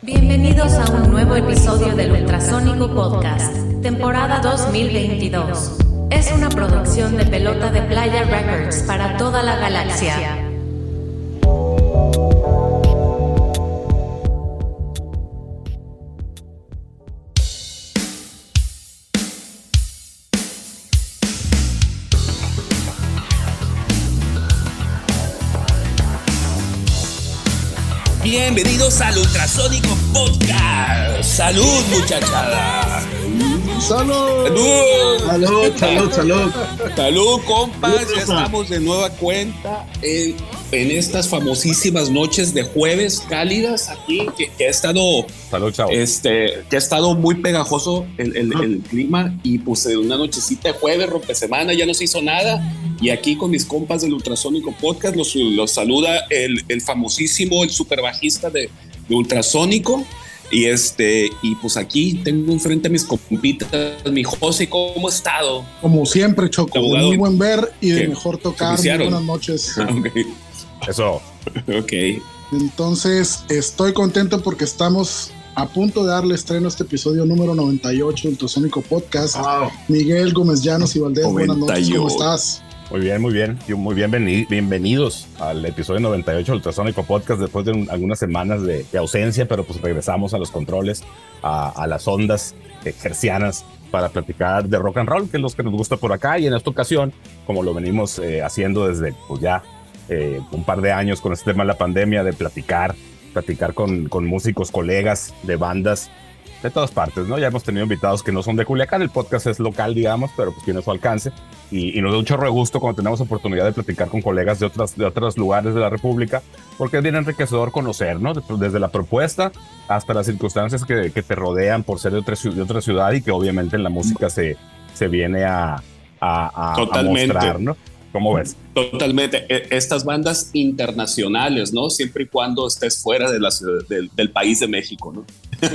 Bienvenidos a un nuevo episodio del Ultrasónico Podcast, temporada 2022. Es una producción de Pelota de Playa Records para toda la galaxia. Bienvenidos al Ultrasónico Podcast. ¡Salud, muchachada! ¡Salud! ¡Salud! ¡Salud, salud! ¡Salud, compas! Ya estamos de nueva cuenta en estas famosísimas noches de jueves cálidas aquí, que ha estado... ¡Salud, chao! Que ha estado muy pegajoso el clima, y pues en una nochecita de jueves, rompesemana, ya no se hizo nada. Y aquí con mis compas del Ultrasónico Podcast los saluda el famosísimo, el super bajista de Ultrasónico. Y pues aquí tengo enfrente a mis compitas, mi José, ¿cómo ha estado? Como siempre, Choco, de muy buen ver y de mejor tocar. Buenas noches. Okay. Eso. Ok. Entonces, estoy contento porque estamos a punto de darle estreno a este episodio número 98 del Ultrasónico Podcast. Wow. Miguel Gómez Llanos y Valdés, 98. Buenas noches, ¿cómo estás? Muy bien, muy bien. Muy bien, bienvenidos al episodio 98 del Ultrasónico Podcast después de algunas semanas de ausencia, pero pues regresamos a los controles, a las ondas hercianas para platicar de rock and roll, que es lo que nos gusta por acá. Y en esta ocasión, como lo venimos haciendo desde pues ya un par de años con este tema de la pandemia, de platicar con músicos, colegas de bandas de todas partes, ¿no? Ya hemos tenido invitados que no son de Culiacán, el podcast es local, digamos, pero pues tiene su alcance y nos da un chorro de gusto cuando tenemos oportunidad de platicar con colegas de otros lugares de la República, porque es bien enriquecedor conocer, ¿no? Desde la propuesta hasta las circunstancias que te rodean por ser de otra ciudad y que obviamente en la música se viene a mostrar, ¿no? ¿Cómo ves? Totalmente. Estas bandas internacionales, ¿no? Siempre y cuando estés fuera de la ciudad, del país de México, ¿no?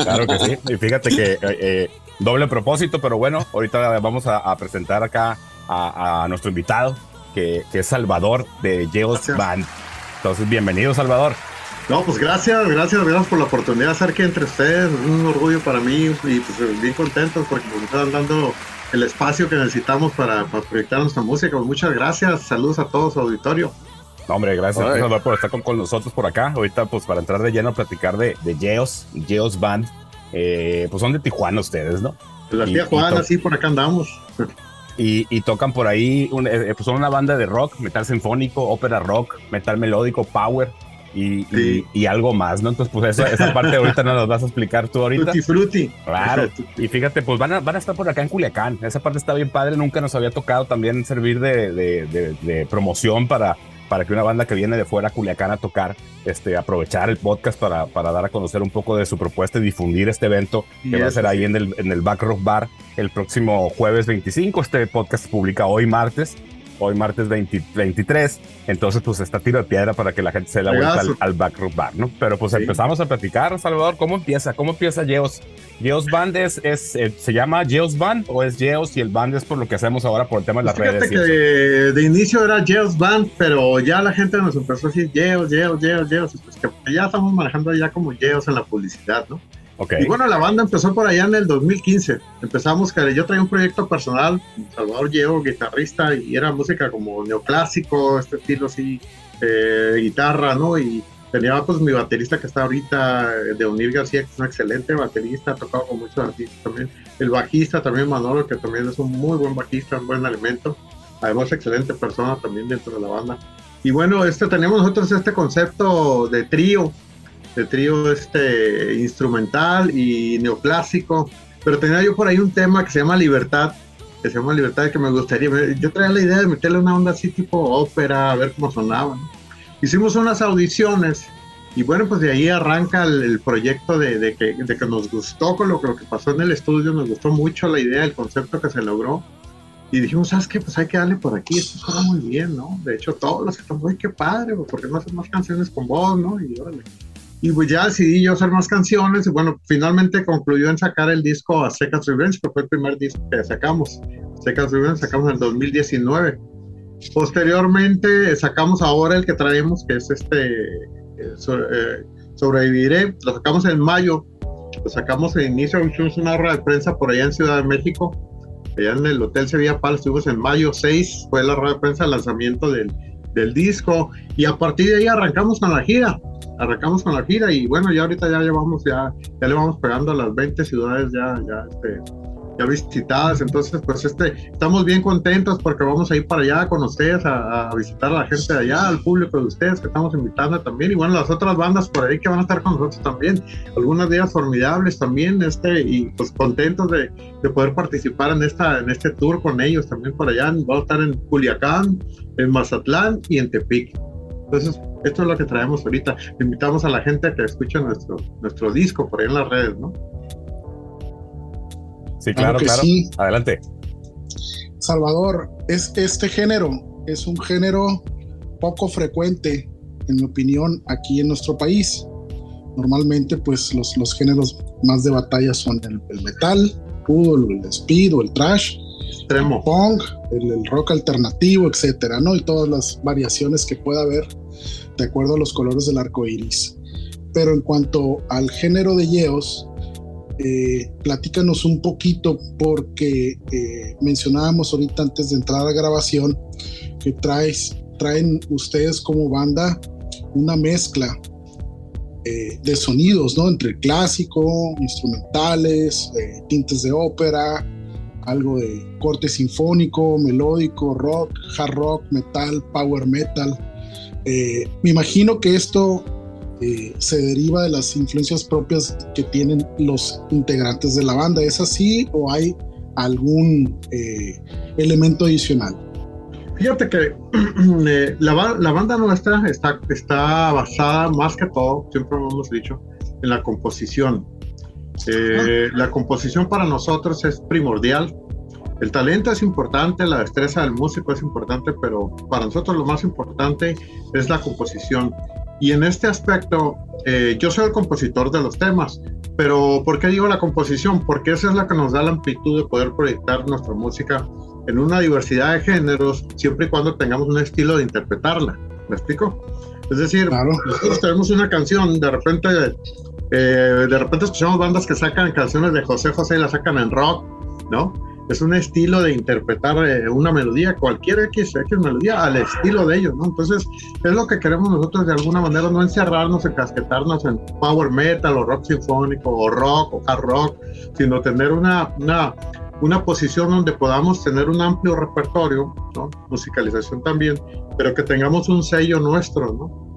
Claro que sí. Y fíjate que doble propósito, pero bueno, ahorita vamos a presentar acá a nuestro invitado, que es Salvador de Yeos Band. Entonces, bienvenido, Salvador. No, pues gracias por la oportunidad de estar aquí entre ustedes. Es un orgullo para mí y pues bien contentos porque nos están dando el espacio que necesitamos para proyectar nuestra música. Pues muchas gracias, saludos a todos, auditorio. No, hombre, gracias por estar con nosotros por acá. Ahorita, pues para entrar de lleno a platicar de Yeos Band, pues son de Tijuana ustedes, ¿no? Pues de Tijuana, sí, por acá andamos. Y tocan por ahí, pues son una banda de rock, metal sinfónico, ópera rock, metal melódico, power. Y algo más, ¿no? Entonces, pues esa parte ahorita no nos vas a explicar tú ahorita. Frutti Frutti. Claro. Y fíjate, pues van a estar por acá en Culiacán. Esa parte está bien padre. Nunca nos había tocado también servir de promoción para que una banda que viene de fuera a Culiacán a tocar, aprovechar el podcast para dar a conocer un poco de su propuesta y difundir este evento que va a ser ahí en el Back Rock Bar el próximo jueves 25. Este podcast se publica hoy martes 23, entonces pues está tiro de piedra para que la gente se dé la vuelta al Backroom Bar, ¿no? Pero pues empezamos a platicar, Salvador, ¿cómo empieza Yeos? ¿Yeos Band se llama Yeos Band o es Yeos y el Band es por lo que hacemos ahora por el tema de las redes? Que de inicio era Yeos Band, pero ya la gente nos empezó a decir Yeos, pues que ya estamos manejando ya como Yeos en la publicidad, ¿no? Okay. Y bueno, la banda empezó por allá en el 2015. Empezamos, yo traía un proyecto personal, Salvador Llego, guitarrista, y era música como neoclásico, este estilo así, guitarra, ¿no? Y tenía pues mi baterista que está ahorita, Deonir García, que es un excelente baterista, ha tocado con muchos artistas también. El bajista también, Manolo, que también es un muy buen bajista, un buen alimento. Además, excelente persona también dentro de la banda. Y bueno, tenemos nosotros este concepto de trío, instrumental y neoclásico, pero tenía yo por ahí un tema que se llama Libertad, que me gustaría, yo traía la idea de meterle una onda así tipo ópera, a ver cómo sonaba, ¿no? Hicimos unas audiciones y bueno, pues de ahí arranca el proyecto de que nos gustó con lo que pasó en el estudio, nos gustó mucho la idea, el concepto que se logró y dijimos, ¿sabes qué? Pues hay que darle por aquí, esto suena muy bien, ¿no? De hecho todos los que están, ¡ay, qué padre! Porque no hacen más canciones con vos, ¿no? Y órale. Y pues ya decidí yo hacer más canciones y bueno, finalmente concluyó en sacar el disco A Secas Revenge, que fue el primer disco que sacamos en el 2019. Posteriormente sacamos ahora el que traemos, que es Sobreviviré, lo sacamos en mayo, lo sacamos en inicio, hicimos una rueda de prensa por allá en Ciudad de México, allá en el Hotel Sevilla Palace, estuvimos en mayo 6, fue la rueda de prensa, el lanzamiento del disco, y a partir de ahí arrancamos con la gira, y bueno, ya ahorita ya llevamos, ya le vamos pegando a las 20 ciudades ya visitadas. Entonces pues estamos bien contentos porque vamos a ir para allá con ustedes a visitar a la gente de allá, al público de ustedes que estamos invitando también, y bueno, las otras bandas por ahí que van a estar con nosotros también, algunas de ellas formidables también, y pues contentos de poder participar en este tour con ellos también por allá. Vamos a estar en Culiacán, en Mazatlán y en Tepic. Entonces esto es lo que traemos ahorita, invitamos a la gente a que escuche nuestro disco por ahí en las redes, ¿no? Sí, claro. Sí. Adelante. Salvador, este género es un género poco frecuente, en mi opinión, aquí en nuestro país. Normalmente, pues, los géneros más de batalla son el metal, el speed o el thrash, extremo, el punk, el rock alternativo, etcétera, ¿no? Y todas las variaciones que pueda haber de acuerdo a los colores del arco iris. Pero en cuanto al género de Yeos, platícanos un poquito, porque mencionábamos ahorita antes de entrar a la grabación que traen ustedes como banda una mezcla de sonidos, ¿no? Entre clásico, instrumentales, tintes de ópera, algo de corte sinfónico, melódico, rock, hard rock, metal, power metal. Me imagino que esto se deriva de las influencias propias que tienen los integrantes de la banda. ¿Es así o hay algún elemento adicional? Fíjate que la banda nuestra está basada más que todo, siempre lo hemos dicho, en la composición. La composición para nosotros es primordial. El talento es importante, la destreza del músico es importante, pero para nosotros lo más importante es la composición. Y en este aspecto, yo soy el compositor de los temas, pero ¿por qué digo la composición? Porque esa es la que nos da la amplitud de poder proyectar nuestra música en una diversidad de géneros, siempre y cuando tengamos un estilo de interpretarla. ¿Me explico? Es decir, claro, nosotros tenemos una canción, de repente escuchamos bandas que sacan canciones de José José y las sacan en rock, ¿no? Es un estilo de interpretar una melodía, cualquier X melodía, al estilo de ellos, ¿no? Entonces, es lo que queremos nosotros de alguna manera, no encerrarnos, encasquetarnos en power metal o rock sinfónico o rock o hard rock, sino tener una posición donde podamos tener un amplio repertorio, ¿no? Musicalización también, pero que tengamos un sello nuestro, ¿no?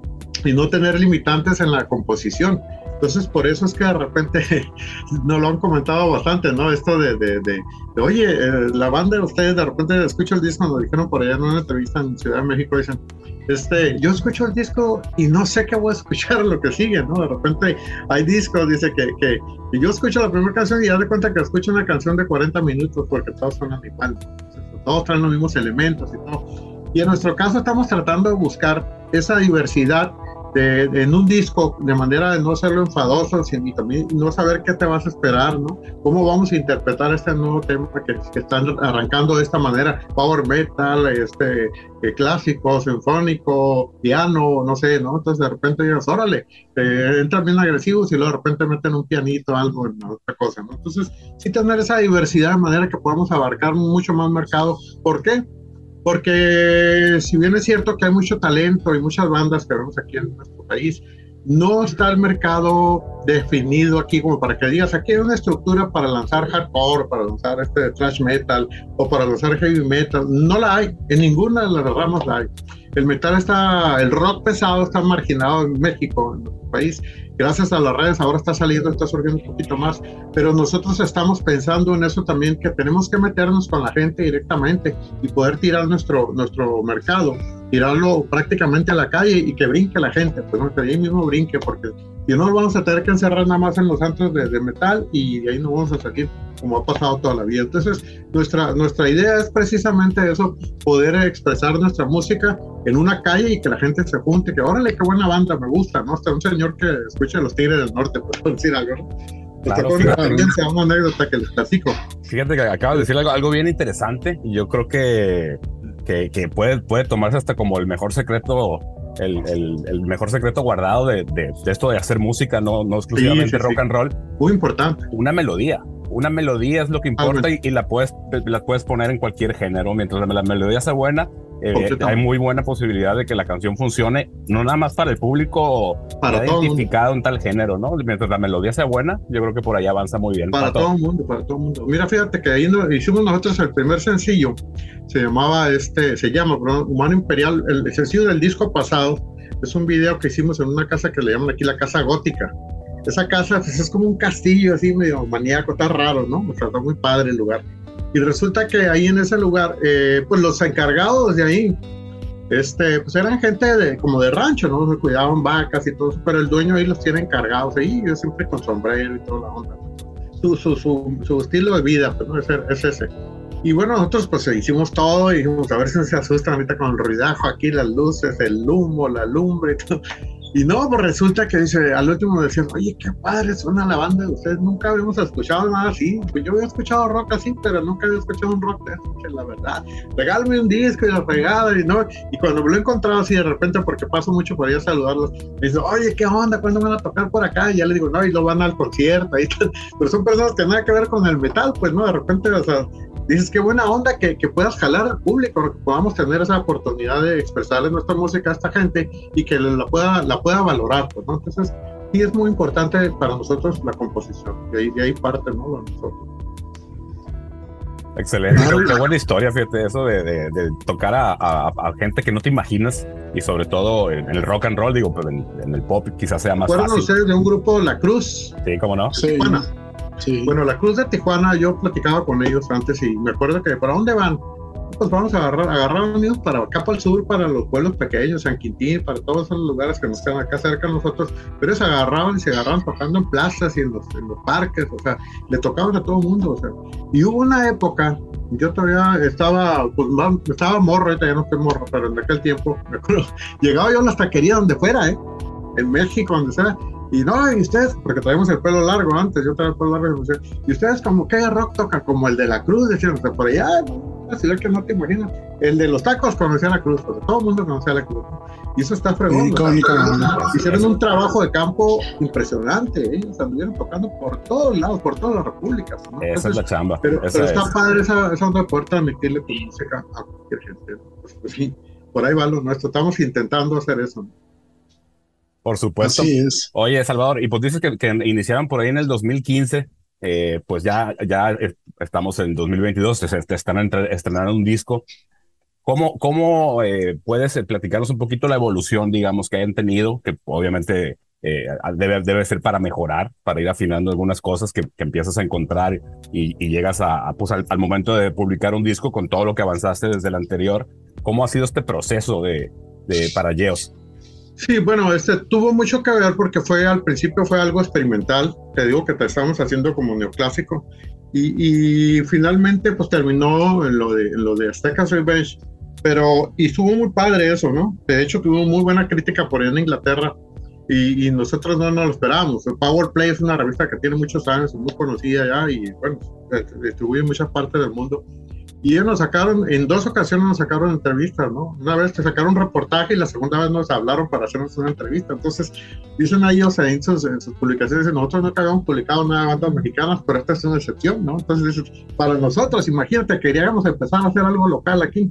Y no tener limitantes en la composición. Entonces, por eso es que de repente nos lo han comentado bastante, ¿no? Esto de oye, la banda de ustedes, de repente escucho el disco, nos dijeron por allá en una entrevista en Ciudad de México, dicen, yo escucho el disco y no sé qué voy a escuchar lo que sigue, ¿no? De repente hay discos, dice que yo escucho la primera canción y ya de cuenta que escucho una canción de 40 minutos porque todos suenan igual, todos traen los mismos elementos y todo. Y en nuestro caso estamos tratando de buscar esa diversidad en un disco, de manera de no hacerlo enfadoso, y también no saber qué te vas a esperar, ¿no? Cómo vamos a interpretar este nuevo tema que están arrancando de esta manera, power metal, clásico, sinfónico, piano, no sé, ¿no? Entonces de repente digas, órale, entran bien agresivos y luego de repente meten un pianito, algo, otra cosa, ¿no? Entonces sí tener esa diversidad de manera que podamos abarcar mucho más mercado. ¿Por qué? Porque si bien es cierto que hay mucho talento y muchas bandas que vemos aquí en nuestro país, no está el mercado definido aquí como para que digas, aquí hay una estructura para lanzar hardcore, para lanzar thrash metal o para lanzar heavy metal. No la hay, en ninguna de las ramas la hay. El metal el rock pesado está marginado en México, en nuestro país. Gracias a las redes ahora está surgiendo un poquito más, pero nosotros estamos pensando en eso también, que tenemos que meternos con la gente directamente y poder tirar nuestro mercado, tirarlo prácticamente a la calle y que brinque la gente, pues no, que ahí mismo brinque, porque si no nos vamos a tener que encerrar nada más en los antros de metal y de ahí no vamos a salir, como ha pasado toda la vida. Entonces nuestra idea es precisamente eso, poder expresar nuestra música en una calle y que la gente se junte, que órale, qué buena banda, me gusta, ¿no? Hasta un señor que escucha Los Tigres del Norte, por decir algo, claro, una anécdota que les platico. Fíjate que acabas de decir algo bien interesante, y yo creo que que puede tomarse hasta como el mejor secreto, el mejor secreto guardado de esto de hacer música, no exclusivamente rock and roll. Muy importante. Una melodía es lo que importa, y la puedes poner en cualquier género. Mientras la melodía sea buena, hay muy buena posibilidad de que la canción funcione, no nada más para el público para identificado en tal género, ¿no? Mientras la melodía sea buena, yo creo que por ahí avanza muy bien. Para todo el mundo. Mira, fíjate que ahí hicimos nosotros el primer sencillo, se llama Humano Imperial, el sencillo del disco pasado. Es un video que hicimos en una casa que le llaman aquí la Casa Gótica. Esa casa, pues, es como un castillo así medio maníaco, está raro, ¿no? O sea, está muy padre el lugar. Y resulta que ahí en ese lugar, pues los encargados de ahí, pues eran gente como de rancho, ¿no? Se cuidaban vacas y todo eso, pero el dueño ahí los tiene encargados ahí, yo siempre con sombrero y toda la onda. Su estilo de vida, pues, ¿no? Es ese. Y bueno, nosotros pues hicimos todo y dijimos, a ver si no se asustan ahorita con el ruidajo aquí, las luces, el humo, la lumbre y todo. Y no, pues resulta que dice, al último decían, oye, qué padre suena la banda de ustedes, nunca habíamos escuchado nada así. Pues yo había escuchado rock así, pero nunca había escuchado un rock de eso, que la verdad, regálame un disco y la pegada, y no. Y cuando me lo he encontrado así de repente, porque paso mucho por ahí a saludarlos, me dice, oye, qué onda, ¿cuándo van a tocar por acá? Y ya le digo, no, y lo van al concierto, ahí está. Pero son personas que nada que ver con el metal, pues no, de repente, o sea, dices, qué buena onda que puedas jalar al público, que podamos tener esa oportunidad de expresarle nuestra música a esta gente y que la pueda valorar, pues, ¿no? Entonces, sí es muy importante para nosotros la composición, de ahí parte, ¿no? Lo nosotros. Excelente, qué buena historia, fíjate, eso de tocar a gente que no te imaginas, y sobre todo en el rock and roll, digo, pero en el pop quizás sea más fácil. ¿Recuerdan ustedes de un grupo, La Cruz? Sí, cómo no. Sí. Bueno, sí. Bueno, La Cruz de Tijuana, yo platicaba con ellos antes y me acuerdo que, ¿para dónde van? Pues vamos a agarrar amigos para acá, para el sur, para los pueblos pequeños, San Quintín, para todos esos lugares que nos están acá cerca de nosotros. Pero ellos se agarraban tocando en plazas y en los parques, o sea, le tocaban a todo el mundo, o sea. Y hubo una época, yo todavía estaba morro, ahorita ya no estoy morro, pero en aquel tiempo, me acuerdo, llegaba yo a las taquerías donde fuera, en México, donde sea. Y no, y ustedes, porque traíamos el pelo largo antes, yo traía el pelo largo, y ustedes como que rock toca, como el de La Cruz, decían, por allá, así que no te imaginas, el de los tacos conocía La Cruz, porque todo el mundo conocía La Cruz, y eso está fregón. Hicieron un trabajo de campo impresionante, ellos anduvieron tocando por todos lados, por todas las repúblicas, ¿no? Esa es la chamba. Pero está padre esa onda de poder transmitirle tu música a cualquier gente, pues, sí, por ahí va lo nuestro, estamos intentando hacer eso, ¿no? Por supuesto. Así es. Oye, Salvador, y pues dices que iniciaron por ahí en el 2015, pues ya estamos en 2022, se están estrenando un disco. ¿Cómo puedes platicarnos un poquito la evolución, digamos, que hayan tenido, que obviamente debe ser para mejorar, para ir afinando algunas cosas que empiezas a encontrar y llegas pues al momento de publicar un disco con todo lo que avanzaste desde el anterior? ¿Cómo ha sido este proceso para Yeos? Sí, bueno, tuvo mucho que ver porque al principio fue algo experimental, te digo que estábamos haciendo como neoclásico, y finalmente pues terminó en lo de Aztecas Revenge, pero y estuvo muy padre eso, ¿no? De hecho tuvo muy buena crítica por ahí en Inglaterra, y nosotros no nos lo esperábamos. Power Play es una revista que tiene muchos años, muy conocida ya, y bueno, distribuye en muchas partes del mundo. Y ellos nos sacaron, en dos ocasiones nos sacaron entrevistas, ¿no? Una vez te sacaron un reportaje y la segunda vez nos hablaron para hacernos una entrevista. Entonces, dicen ellos en sus publicaciones, dicen, nosotros nunca habíamos publicado nada de bandas mexicanas, pero esta es una excepción, ¿no? Entonces, dicen, para nosotros, imagínate, queríamos empezar a hacer algo local aquí.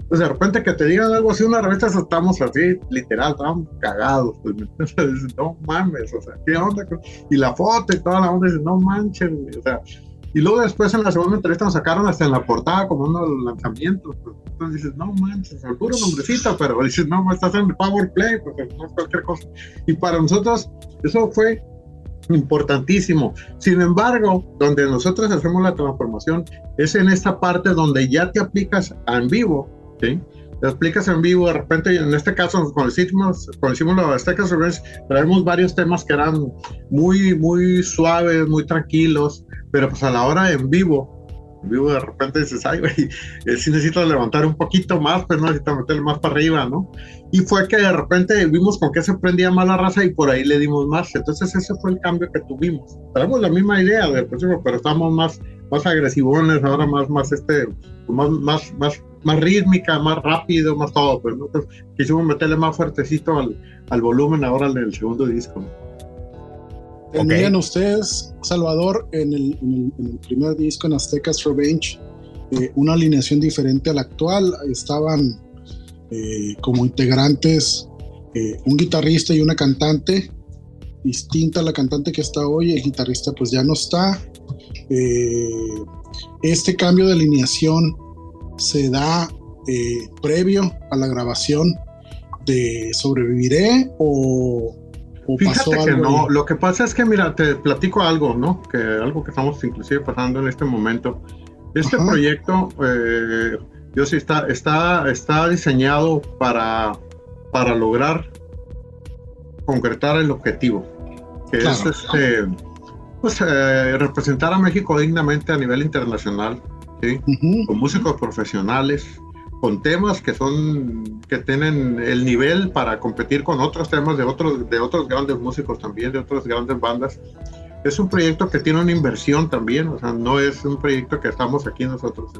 Entonces, de repente que te digan algo así, una revista, estamos así, literal, estábamos cagados. Pues, dicen, no mames, o sea, ¿qué onda? Y la foto y toda la onda, dicen, no manches, o sea. Y luego después en la segunda entrevista nos sacaron hasta en la portada como uno de los lanzamientos. Pues. Entonces dices, no manches, al puro nombrecito, pero dices, no, estás en el Power Play, pues no es cualquier cosa. Y para nosotros eso fue importantísimo. Sin embargo, donde nosotros hacemos la transformación es en esta parte donde ya te aplicas en vivo, ¿sí? Te aplicas en vivo, de repente, en este caso, cuando hicimos los Aztecas Revenge, traemos varios temas que eran muy, muy suaves, muy tranquilos. Pero pues a la hora en vivo de repente dices, ay, güey, sí necesito levantar un poquito más, pero no necesito meterle más para arriba, ¿no? Y fue que de repente vimos con qué se prendía más la raza y por ahí le dimos más. Entonces ese fue el cambio que tuvimos. Traemos la misma idea del principio, pero estamos más agresivones, ahora más más rítmica, más rápido, más todo, pues, ¿no? Entonces, quisimos meterle más fuertecito al volumen ahora en el segundo disco. Tenían ustedes, Salvador, en el primer disco, en Aztecas Revenge, una alineación diferente a la actual. Estaban como integrantes un guitarrista y una cantante, distinta a la cantante que está hoy. El guitarrista pues ya no está. Este cambio de alineación se da previo a la grabación de Sobreviviré, o fíjate, pasó que algo no, ahí. Lo que pasa es que, mira, te platico algo, ¿no? Que algo que estamos inclusive pasando en este momento. Este Ajá. proyecto, yo sí está diseñado para lograr concretar el objetivo, que claro, es representar a México dignamente a nivel internacional, ¿sí? Uh-huh. Con músicos profesionales, con temas que tienen el nivel para competir con otros temas de otros grandes músicos también, de otras grandes bandas. Es un proyecto que tiene una inversión también, o sea, no es un proyecto que estamos aquí nosotros,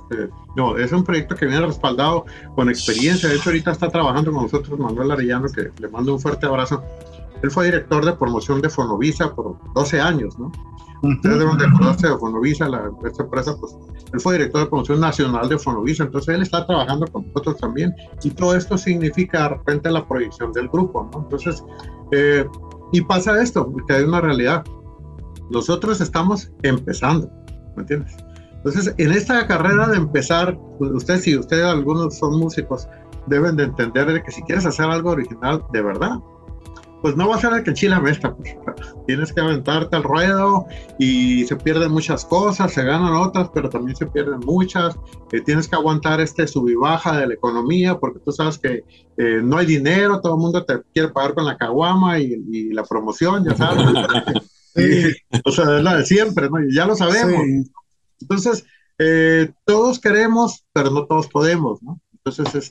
no, es un proyecto que viene respaldado con experiencia. De hecho, ahorita está trabajando con nosotros Manuel Arellano, que le mando un fuerte abrazo. Él fue director de promoción de Fonovisa por 12 años, ¿no? Ustedes deben de acordarse de Fonovisa, esta empresa, pues, él fue director de promoción nacional de Fonovisa, entonces él está trabajando con nosotros también, y todo esto significa de repente la proyección del grupo, ¿no? Entonces, y pasa esto, que hay una realidad. Nosotros estamos empezando, ¿me entiendes? Entonces, en esta carrera de empezar, ustedes, algunos son músicos, deben de entender que si quieres hacer algo original de verdad, pues no va a ser el que chila mesta, pues. Tienes que aventarte al ruedo y se pierden muchas cosas, se ganan otras, pero también se pierden muchas. Tienes que aguantar sub y baja de la economía, porque tú sabes que no hay dinero, todo el mundo te quiere pagar con la caguama y la promoción, ya sabes. Sí. O sea, es la de siempre, ¿no? Ya lo sabemos. Sí. Entonces, todos queremos, pero no todos podemos, ¿no? Entonces,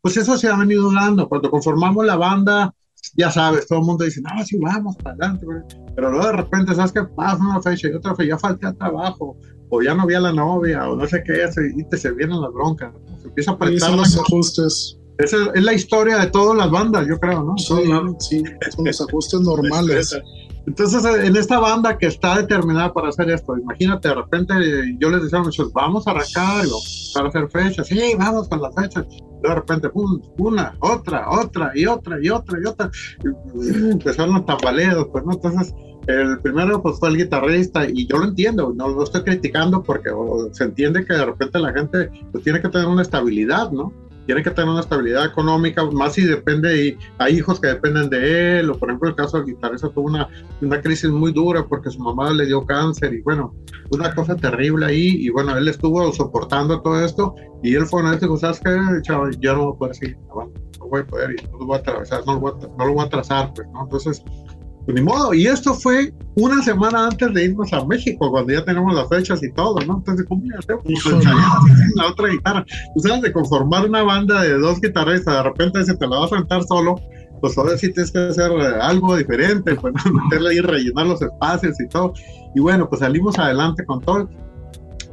pues eso se ha venido dando. Cuando conformamos la banda, ya sabes, todo el mundo dice, no, sí, vamos para adelante, pero luego de repente, ¿sabes qué? Pasa una fecha y otra fecha, ya falté a trabajo, o ya no vi a la novia, o no sé qué, y se vienen las broncas, ¿no? Se empieza a apretar los ajustes. Esa es la historia de todas las bandas, yo creo, ¿no? Sí, sí, son los ajustes normales. Entonces, en esta banda que está determinada para hacer esto, imagínate, de repente yo les decía a muchos, vamos a arrancar para hacer fechas, sí, vamos con las fechas. De repente, pum, una, otra. Empezaron los tambaleos, pues, ¿no? Entonces, el primero pues fue el guitarrista, y yo lo entiendo, no lo estoy criticando, porque se entiende que de repente la gente pues tiene que tener una estabilidad, ¿no? Tiene que tener una estabilidad económica, más si depende, y hay hijos que dependen de él, o por ejemplo el caso del guitarrista tuvo una crisis muy dura porque su mamá le dio cáncer, y bueno, una cosa terrible ahí, y bueno, él estuvo soportando todo esto, y él fue honesto y dijo, ¿sabes qué, chaval? Yo no voy a poder seguir, no voy a poder, y no lo voy a atravesar, no lo voy a atrasar, pues, ¿no? Entonces, pues ni modo, y esto fue una semana antes de irnos a México, cuando ya tenemos las fechas y todo, ¿no? Entonces, ¿cómo le hacemos? Pues la otra guitarra. Tú sabes, de conformar una banda de dos guitarristas, de repente si te la vas a sentar solo, pues ahora sí tienes que hacer algo diferente, pues meterle ahí, rellenar los espacios y todo. Y bueno, pues salimos adelante con todo.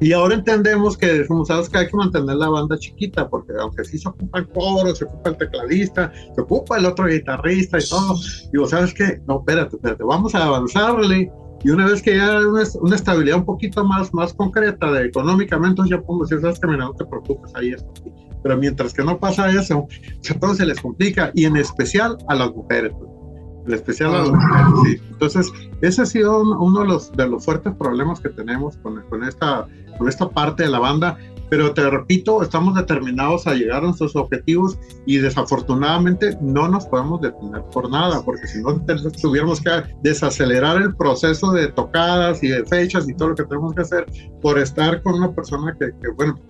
Y ahora entendemos que, ¿sabes?, que hay que mantener la banda chiquita, porque aunque sí se ocupa el coro, se ocupa el tecladista, se ocupa el otro guitarrista y todo, digo, ¿sabes qué? No, espérate, vamos a avanzarle, y una vez que ya hay una estabilidad un poquito más concreta de económicamente, ya podemos decir, ¿sabes qué? Mira, no te preocupes, ahí está. Pero mientras que no pasa eso, a todos se les complica, y en especial a las mujeres, en especial a las mujeres, sí. Entonces, ese ha sido uno de los fuertes problemas que tenemos con esta parte de la banda, pero te repito, estamos determinados a llegar a nuestros objetivos, y desafortunadamente no nos podemos detener por nada, porque si no tuviéramos que desacelerar el proceso de tocadas y de fechas y todo lo que tenemos que hacer por estar con una persona que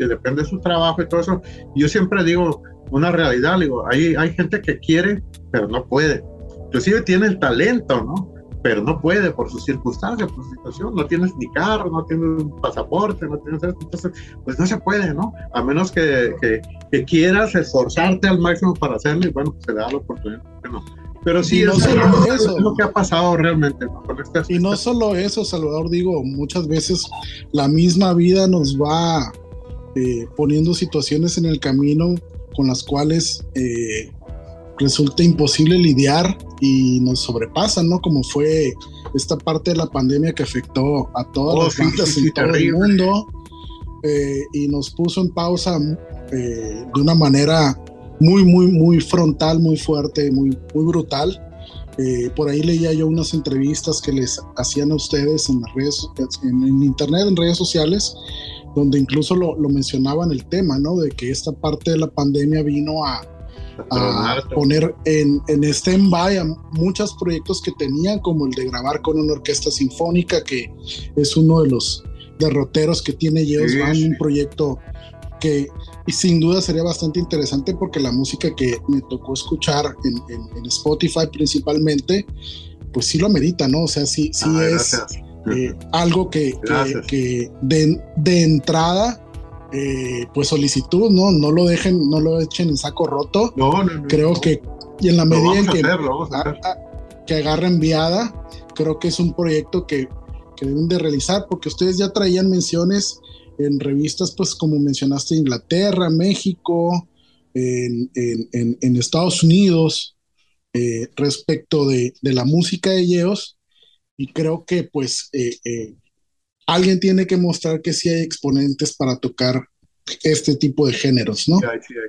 depende de su trabajo y todo eso. Yo siempre digo una realidad, digo, hay gente que quiere, pero no puede, inclusive tiene el talento, ¿no? Pero no puede por sus circunstancias, por su situación, no tienes ni carro, no tienes un pasaporte, no tienes esto, entonces pues no se puede, ¿no? A menos que quieras esforzarte al máximo para hacerlo, y bueno, pues se da la oportunidad, ¿no? Pero sí, no eso es lo que ha pasado realmente, ¿no? Y no solo eso, Salvador, digo, muchas veces la misma vida nos va poniendo situaciones en el camino con las cuales resulta imposible lidiar y nos sobrepasan, ¿no? Como fue esta parte de la pandemia que afectó a todas las filas en todo el mundo y nos puso en pausa de una manera muy frontal, muy fuerte, muy brutal. Por ahí leía yo unas entrevistas que les hacían a ustedes en las redes, en internet, en redes sociales, donde incluso lo mencionaban el tema, ¿no? De que esta parte de la pandemia vino a poner en stand-by a muchos proyectos que tenían, como el de grabar con una orquesta sinfónica, que es uno de los derroteros que tiene Yes Band, un proyecto que sin duda sería bastante interesante, porque la música que me tocó escuchar en Spotify principalmente, pues sí lo amerita, ¿no? O sea, sí es algo que de entrada, pues solicitud, ¿no? No lo echen en saco roto. No, creo que, y en la medida en que agarren viada, creo que es un proyecto que deben de realizar, porque ustedes ya traían menciones en revistas, pues como mencionaste, Inglaterra, México, en Estados Unidos, respecto de la música de Yeos, y creo que pues alguien tiene que mostrar que sí hay exponentes para tocar este tipo de géneros, ¿no? Sí,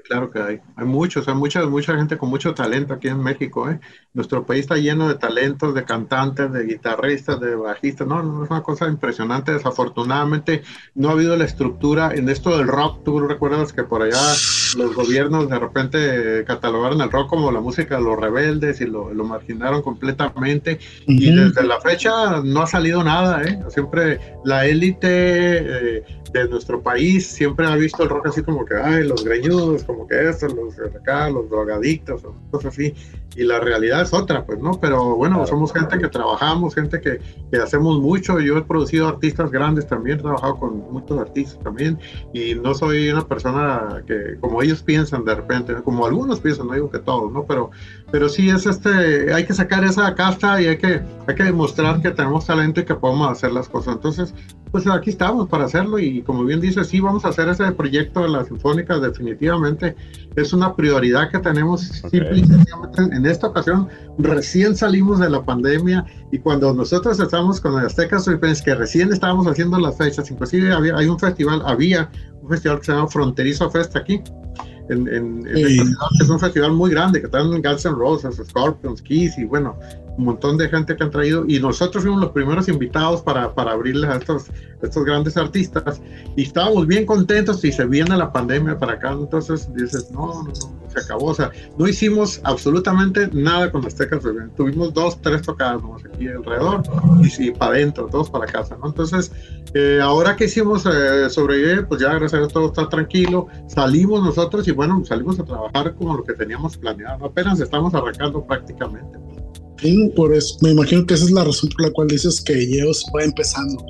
claro que hay. Hay muchos, hay mucha gente con mucho talento aquí en México, ¿eh? Nuestro país está lleno de talentos, de cantantes, de guitarristas, de bajistas. No, es una cosa impresionante. Desafortunadamente no ha habido la estructura en esto del rock. Tú recuerdas que por allá los gobiernos de repente catalogaron el rock como la música de los rebeldes y lo marginaron completamente. Uh-huh. Y desde la fecha no ha salido nada, ¿eh? Siempre la élite de nuestro país siempre ha visto el rock así como que, ay, los greñudos, como que eso, los de acá, los drogadictos, cosas así, y la realidad es otra, pues, ¿no? Pero bueno, claro, somos gente que trabajamos, gente que hacemos mucho. Yo he producido artistas grandes también, he trabajado con muchos artistas también, y no soy una persona que, como ellos piensan de repente, como algunos piensan, no digo que todos, ¿no? Pero sí es hay que sacar esa casta y hay que demostrar que tenemos talento y que podemos hacer las cosas. Entonces, pues aquí estamos para hacerlo, y como bien dices, sí, vamos a hacer ese proyecto de la Sinfónica. Definitivamente es una prioridad que tenemos. Okay. Simple y sencillamente, en esta ocasión recién salimos de la pandemia, y cuando nosotros estamos con el Azteca Surfense, que recién estábamos haciendo las fechas, inclusive hay un festival, había un festival que se llama Fronterizo Fest aquí en esta ciudad, que es un festival muy grande, que están Guns N' Roses, Scorpions, Kiss, y bueno, un montón de gente que han traído, y nosotros fuimos los primeros invitados para abrirles a estos grandes artistas, y estábamos bien contentos, y se viene la pandemia para acá. Entonces dices, no se acabó. O sea, no hicimos absolutamente nada con Aztecas, tuvimos 2-3 tocadas aquí alrededor, y para adentro, todos para casa, ¿no? Entonces ahora que hicimos sobrevivir, pues ya gracias a Dios todo está tranquilo, salimos nosotros, y bueno, salimos a trabajar como lo que teníamos planeado, apenas estamos arrancando prácticamente. Sí, por eso, me imagino que esa es la razón por la cual dices que Yeos va empezando.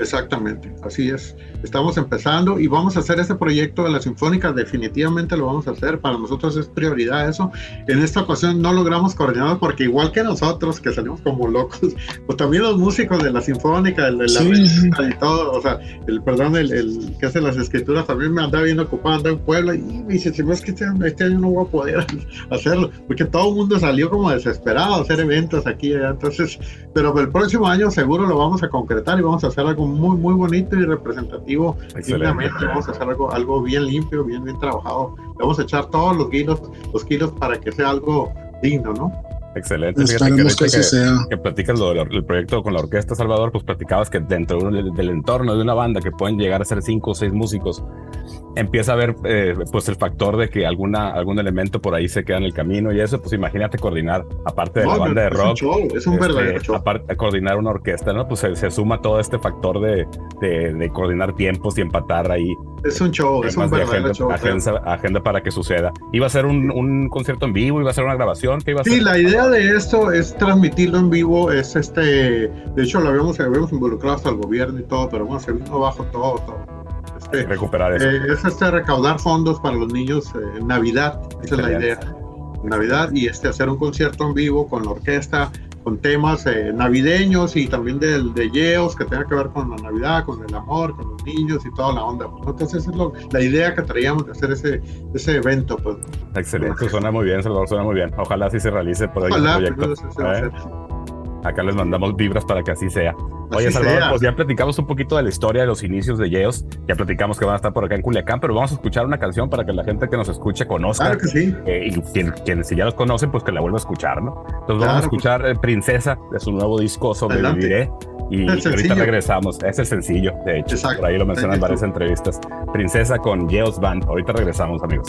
Exactamente, así es. Estamos empezando y vamos a hacer ese proyecto de la Sinfónica, definitivamente lo vamos a hacer. Para nosotros es prioridad eso. En esta ocasión no logramos coordinarnos, porque igual que nosotros, que salimos como locos, pues también los músicos de la Sinfónica, el de la revista y todo, o sea, el que hace las escrituras también me andaba bien ocupado, andaba en Puebla, y me dice, si no, es que este año no voy a poder hacerlo, porque todo el mundo salió como desesperado a hacer eventos aquí, allá. Entonces, pero el próximo año seguro lo vamos a concretar y vamos a hacer algo muy bonito y representativo. Excelente. Vamos a hacer algo bien limpio, bien trabajado. Vamos a echar todos los kilos para que sea algo digno, ¿no? Excelente. Fíjate que platicas lo del proyecto con la orquesta, Salvador, pues platicabas que dentro del entorno de una banda que pueden llegar a ser 5 o 6 músicos, empieza a haber pues el factor de que algún elemento por ahí se queda en el camino, y eso, pues imagínate coordinar, aparte de la banda de rock, es un verdadero show. Aparte, coordinar una orquesta, ¿no? Pues se suma todo este factor de coordinar tiempos y empatar ahí. Es un show, es un verdadero show. Agenda para que suceda. ¿Iba a ser un concierto en vivo? ¿Iba a ser una grabación? ¿Qué iba a ser? Sí, la idea de esto es transmitirlo en vivo. Es de hecho, lo habíamos involucrado hasta el gobierno y todo, pero bueno, se vino bajo todo. Recuperar eso. Es recaudar fondos para los niños en Navidad, esa es la idea. Navidad, y hacer un concierto en vivo con la orquesta, con temas navideños y también de yeos que tenga que ver con la Navidad, con el amor, con los niños y toda la onda, pues, ¿no? Entonces esa es la idea que traíamos de hacer ese evento, pues. Excelente, suena muy bien, Salvador, suena muy bien. Ojalá así se realice por ahí. Ojalá, el proyecto. Acá les mandamos vibras para que así sea. Oye, Salvador, pues ya platicamos un poquito de la historia de los inicios de Yeos, ya platicamos que van a estar por acá en Culiacán, pero vamos a escuchar una canción para que la gente que nos escuche conozca. Claro que sí. Y quien si ya los conoce, pues que la vuelva a escuchar, ¿no? Entonces vamos a escuchar Princesa, de su nuevo disco Sobreviviré, y ahorita regresamos. Es el sencillo, de hecho. Exacto. Por ahí lo mencionan en varias entrevistas. Princesa con Yeos Band. Ahorita regresamos, amigos.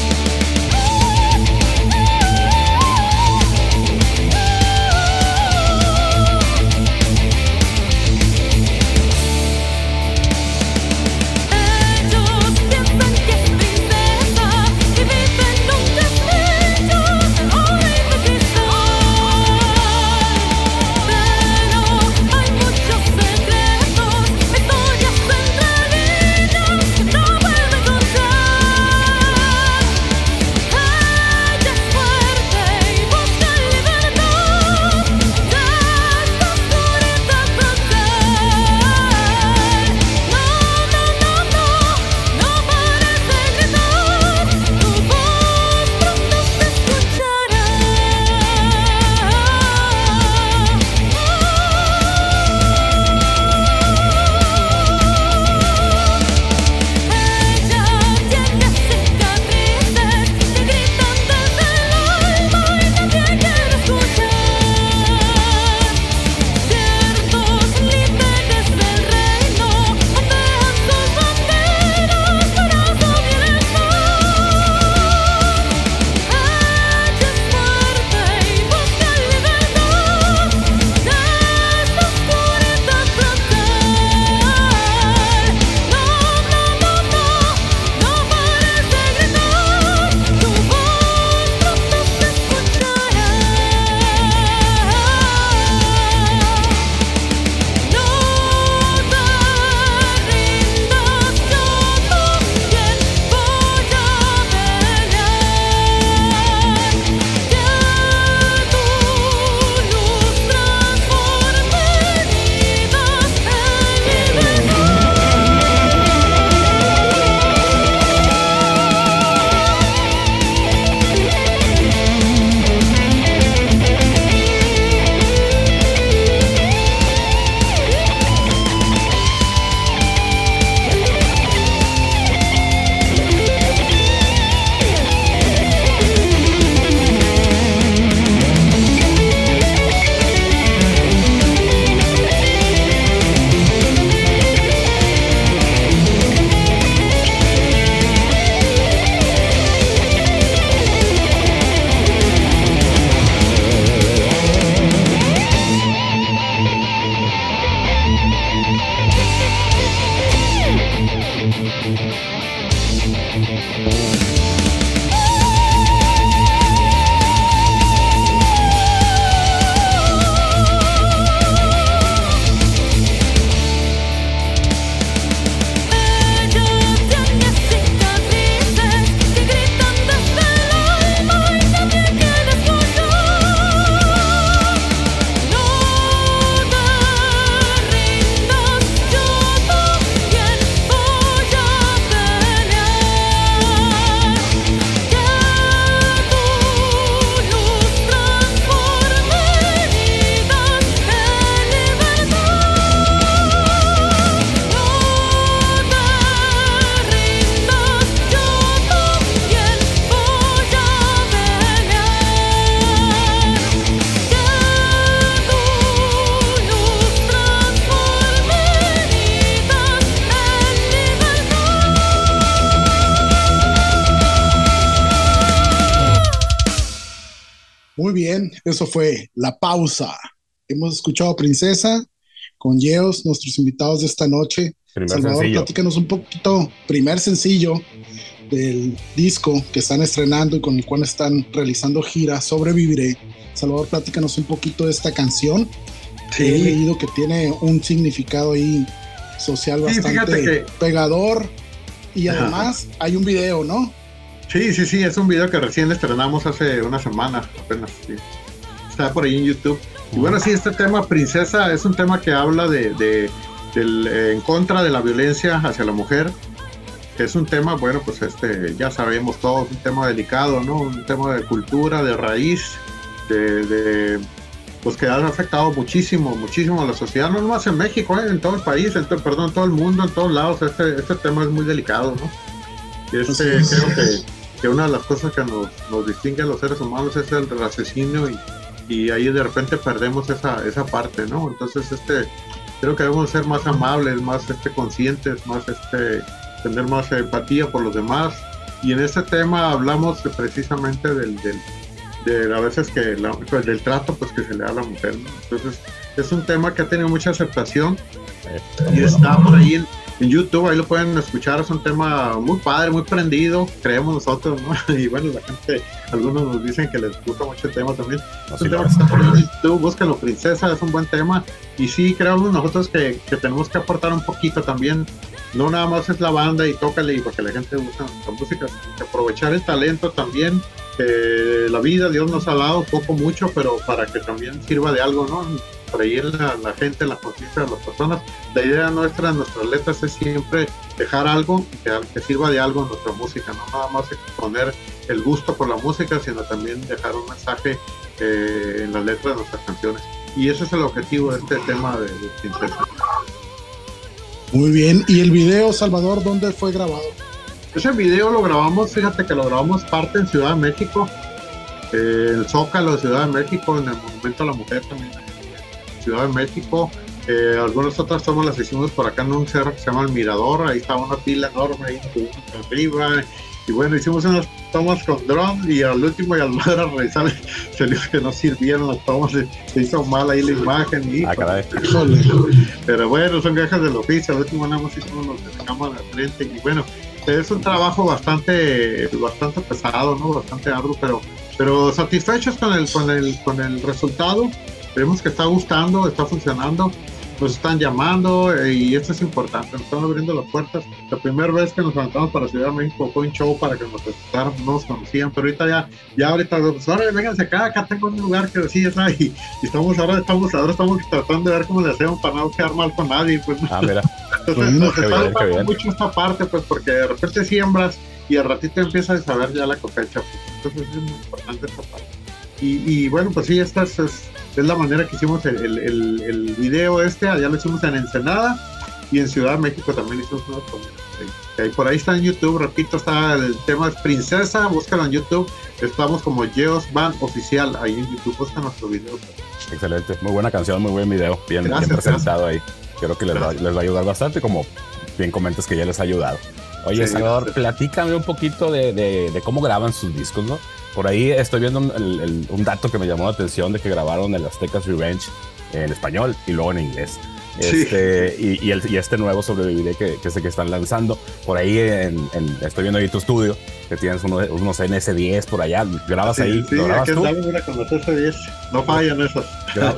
Eso fue La Pausa. Hemos escuchado Princesa con Yeos, nuestros invitados de esta noche. Salvador, platícanos un poquito, primer sencillo del disco que están estrenando y con el cual están realizando gira, Sobreviviré. Salvador, platícanos un poquito de esta canción Sí. He leído que tiene un significado ahí social bastante pegador. Y además hay un video, ¿no? Sí, es un video que recién estrenamos hace unas semanas apenas. Sí. Está por ahí en YouTube. Y bueno, sí, este tema, Princesa, es un tema que habla de en contra de la violencia hacia la mujer. Es un tema, bueno, pues ya sabemos todos, un tema delicado, ¿no? Un tema de cultura, de raíz, pues que ha afectado muchísimo a la sociedad, no nomás en México, en todo el país, en todo el mundo, en todos lados. Este tema es muy delicado, ¿no? Creo que una de las cosas que nos distingue a los seres humanos es el raciocinio, y ahí de repente perdemos esa parte, ¿no? Entonces, creo que debemos ser más amables, más conscientes, más tener más empatía por los demás. Y en este tema hablamos precisamente de a veces que del trato, pues, que se le da a la mujer, ¿no? Entonces es un tema que ha tenido mucha aceptación y está por ahí en YouTube, ahí lo pueden escuchar. Es un tema muy padre, muy prendido, creemos nosotros, ¿no? Y bueno, la gente, algunos nos dicen que les gusta mucho el tema también. Es un tema que está por ahí en YouTube, búsquenlo, Princesa, es un buen tema. Y sí, creemos nosotros que tenemos que aportar un poquito también. No nada más es la banda y tócale y porque la gente gusta nuestra música, que aprovechar el talento también, la vida, Dios nos ha dado poco, mucho, pero para que también sirva de algo, ¿no? Para ir la gente, la conciencia de las personas. La idea nuestra, nuestras letras, es siempre dejar algo que sirva de algo en nuestra música, no nada más exponer el gusto por la música, sino también dejar un mensaje en las letras de nuestras canciones. Y ese es el objetivo de este tema de Princesa. Muy bien, ¿y el video, Salvador, dónde fue grabado? Ese video lo grabamos, fíjate que lo grabamos parte en Ciudad de México, el Zócalo de Ciudad de México, en el Monumento a la Mujer también, Ciudad de México. Algunas otras tomas las hicimos por acá en un cerro que se llama El Mirador, ahí estaba una pila enorme, ahí estuvimos arriba, y bueno, hicimos unas tomas con dron, y al último y al volver a revisar se dijo que no sirvieron las tomas, se hizo mal ahí la imagen, y pero bueno, son gajes del oficio. Al último nada más hicimos los que sacamos de frente, y bueno, es un trabajo bastante pesado, ¿no? Bastante arduo, pero satisfechos con el resultado. Vemos que está gustando, está funcionando, nos están llamando, y esto es importante, nos están abriendo las puertas. La primera vez que nos levantamos para Ciudad de México fue un show para que nos presentaran, no nos conocían, pero ahorita, pues, ahora vénganse acá tengo un lugar que sí, está, y ahora estamos tratando de ver cómo le hacemos para no quedar mal con nadie, pues. Mira. Entonces, nos está bien, mucho esta parte, pues, porque de repente siembras y al ratito empiezas a saber ya la cosecha, pues. Entonces es muy importante esta parte. Y bueno, pues sí, esta es la manera que hicimos el video. Allá lo hicimos en Ensenada, y en Ciudad de México también hicimos una comida. Por ahí está en YouTube, repito, está el tema es Princesa, búscalo en YouTube. Estamos como Geos Band Oficial ahí en YouTube, busca nuestro video. Excelente, muy buena canción, muy buen video, bien presentado ahí. Creo que les va a ayudar bastante, como bien comentas que ya les ha ayudado. Oye, sí, Salvador, platícame un poquito de cómo graban sus discos, ¿no? Por ahí estoy viendo un dato que me llamó la atención, de que grabaron el Azteca's Revenge en español y luego en inglés. Sí. Y este nuevo Sobreviviré que sé que están lanzando. Por ahí estoy viendo ahí tu estudio, que tienes unos NS10 por allá. ¿Grabas ahí? Sí, ¿grabas tú? Mira, con los NS10. No fallan esos.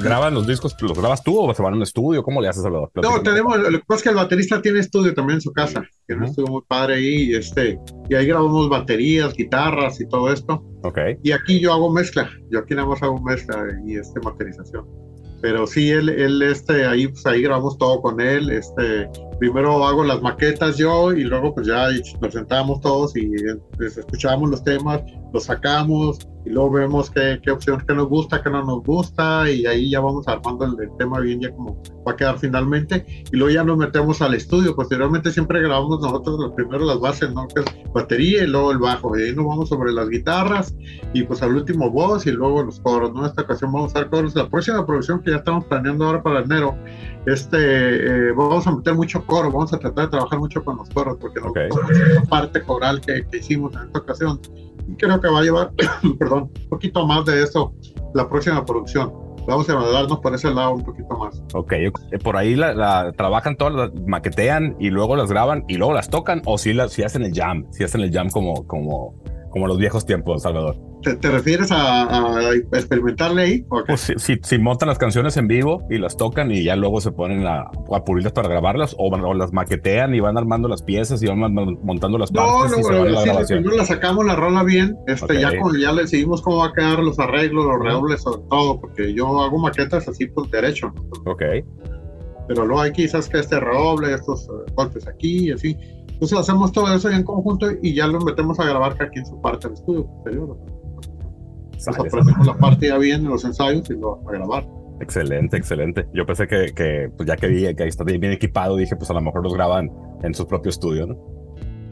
¿Graban los discos? ¿Los grabas tú o se van a un estudio? ¿Cómo le haces a los? No, lo que pasa es que el baterista tiene estudio también en su casa, que no estuvo muy padre ahí. Y ahí grabamos baterías, guitarras y todo esto. Okay. Y aquí yo hago mezcla. Yo aquí nada más hago mezcla y masterización. Pero sí, él ahí grabamos todo con él. Primero hago las maquetas yo, y luego pues ya nos sentamos todos y pues, escuchamos los temas, los sacamos, y luego vemos qué opción, qué nos gusta, qué no nos gusta, y ahí ya vamos armando el tema bien, ya como va a quedar finalmente, y luego ya nos metemos al estudio. Posteriormente siempre grabamos nosotros los primeros las bases, ¿no? Que es batería y luego el bajo, y ahí nos vamos sobre las guitarras, y pues al último voz y luego los coros, ¿no? Esta ocasión vamos a hacer coros. La próxima producción que ya estamos planeando ahora para enero, vamos a meter mucho coro, vamos a tratar de trabajar mucho con los coros, porque la parte coral que hicimos en esta ocasión, creo que va a llevar un poquito más de eso la próxima producción. Vamos a darnos por ese lado un poquito más. Okay, por ahí la trabajan todas, las maquetean y luego las graban y luego las tocan, o si hacen el jam como los viejos tiempos, Salvador. ¿Te refieres a experimentarle ahí? Pues si montan las canciones en vivo y las tocan y ya luego se ponen a pulirlas para grabarlas o las maquetean y van armando las piezas y van montando las partes. Primero la sacamos la rola bien, okay. ya le seguimos cómo va a quedar los arreglos, los redobles, sobre todo, porque yo hago maquetas así por derecho. Ok. Pero luego hay quizás que redoble, estos golpes aquí y así. Entonces hacemos todo eso en conjunto y ya los metemos a grabar aquí en su parte del estudio posterior. Entonces aprendemos la parte ya bien en los ensayos y lo a grabar. Excelente. Yo pensé que pues ya que vi que ahí está bien equipado, dije pues a lo mejor los graban en su propio estudio, ¿no?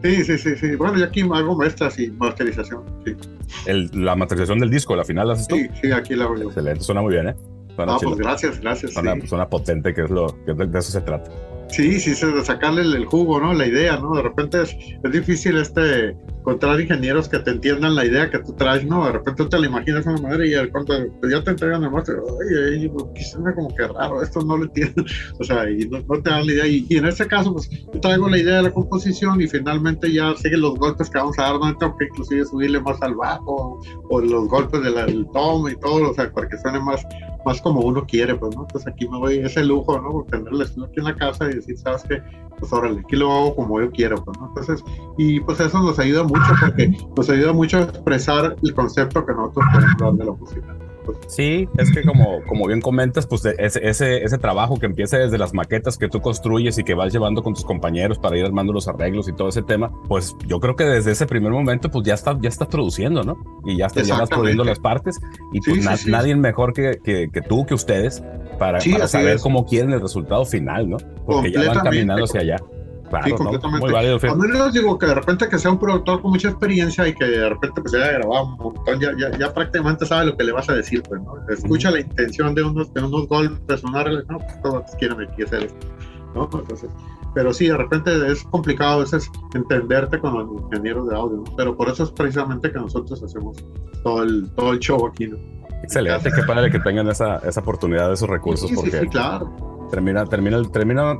Sí. Bueno, yo aquí hago mezclas y masterización, sí. La masterización del disco, ¿la final la haces tú? Sí, aquí la hago yo. Excelente, suena muy bien, ¿eh? Pues gracias. Suena potente, que de eso se trata. Sí, de sacarle el jugo, ¿no? La idea, ¿no? De repente es difícil encontrar ingenieros que te entiendan la idea que tú traes, ¿no? De repente te la imaginas a una madre y ya te entregan el máster, oye, quizás me como que raro, esto no lo entiendo, o sea, y no te dan la idea. Y en este caso, pues, yo traigo la idea de la composición y finalmente ya siguen los golpes que vamos a dar, no tengo que inclusive subirle más al bajo o los golpes del tom y todo, o sea, para que suene más como uno quiere, pues, ¿no? Entonces aquí me doy ese lujo, ¿no? Por tener el estudio aquí en la casa y decir, ¿sabes qué? Pues, órale, aquí lo hago como yo quiero, pues, ¿no? Entonces, y pues eso nos ayuda mucho, porque nos ayuda mucho a expresar el concepto que nosotros tenemos de la música. Pues. Sí, es que como bien comentas, pues ese trabajo que empieza desde las maquetas que tú construyes y que vas llevando con tus compañeros para ir armando los arreglos y todo ese tema, pues yo creo que desde ese primer momento pues ya estás produciendo, ¿no? Y ya estás produciendo las partes y pues sí. Nadie mejor que tú, que ustedes, para saber cómo quieren el resultado final, ¿no? Porque ya van caminando hacia allá. Claro, sí, completamente. ¿No? Válido, a menos digo que de repente que sea un productor con mucha experiencia y que de repente pues haya grabado un montón, ya prácticamente sabe lo que le vas a decir, pues, ¿no? Escucha la intención de unos golpes, una relación, pues todos quieren aquí hacer esto, ¿no? Entonces, pero sí, de repente es complicado a veces entenderte con los ingenieros de audio, ¿no? Pero por eso es precisamente que nosotros hacemos todo el show aquí, ¿no? Excelente, qué padre que tengan esa oportunidad de esos recursos. Sí, porque... sí, claro. Termina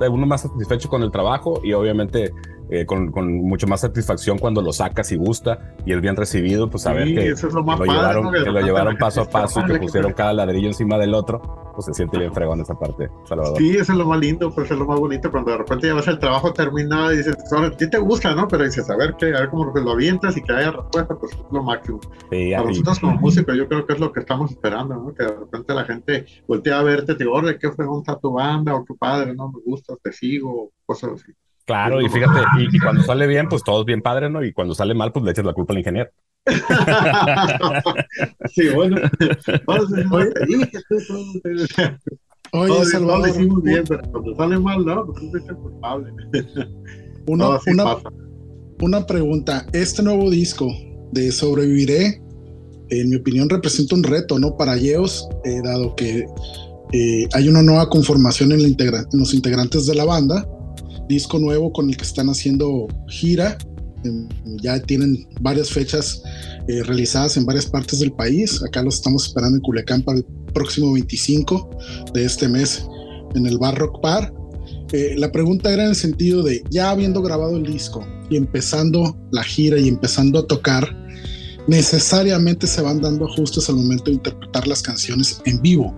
uno más satisfecho con el trabajo y obviamente con mucho más satisfacción cuando lo sacas y gusta y es bien recibido, pues saber que lo llevaron paso a paso y que pusieron cada ladrillo encima del otro, pues se siente bien fregón esa parte, Salvador. Sí, eso es lo más lindo, pues es lo más bonito cuando de repente ya ves el trabajo terminado y dices, a ti te gusta, ¿no? Pero dices, a ver cómo lo avientas y que haya respuesta, pues es lo máximo. Sí, para nosotros como músicos yo creo que es lo que estamos esperando, ¿no? Que de repente la gente voltea a verte, te digo, oye, qué fregón está tu banda, o qué padre, no me gusta, te sigo, cosas así. Claro, y fíjate, y cuando sale bien, pues todo es bien padre, ¿no? Y cuando sale mal, pues le echas la culpa al ingeniero. Sí, bueno. Oye, Salvador, lo hicimos bien, pero cuando sale mal, no, pues es culpable. Una pregunta, este nuevo disco de Sobreviviré, en mi opinión, representa un reto, ¿no? Para Yeos, dado que hay una nueva conformación en los integrantes de la banda, disco nuevo con el que están haciendo gira, ya tienen varias fechas realizadas en varias partes del país. Acá los estamos esperando en Culiacán para el próximo 25 de este mes en el Bar Rock Bar. La pregunta era en el sentido de, ya habiendo grabado el disco y empezando la gira y empezando a tocar, necesariamente se van dando ajustes al momento de interpretar las canciones en vivo.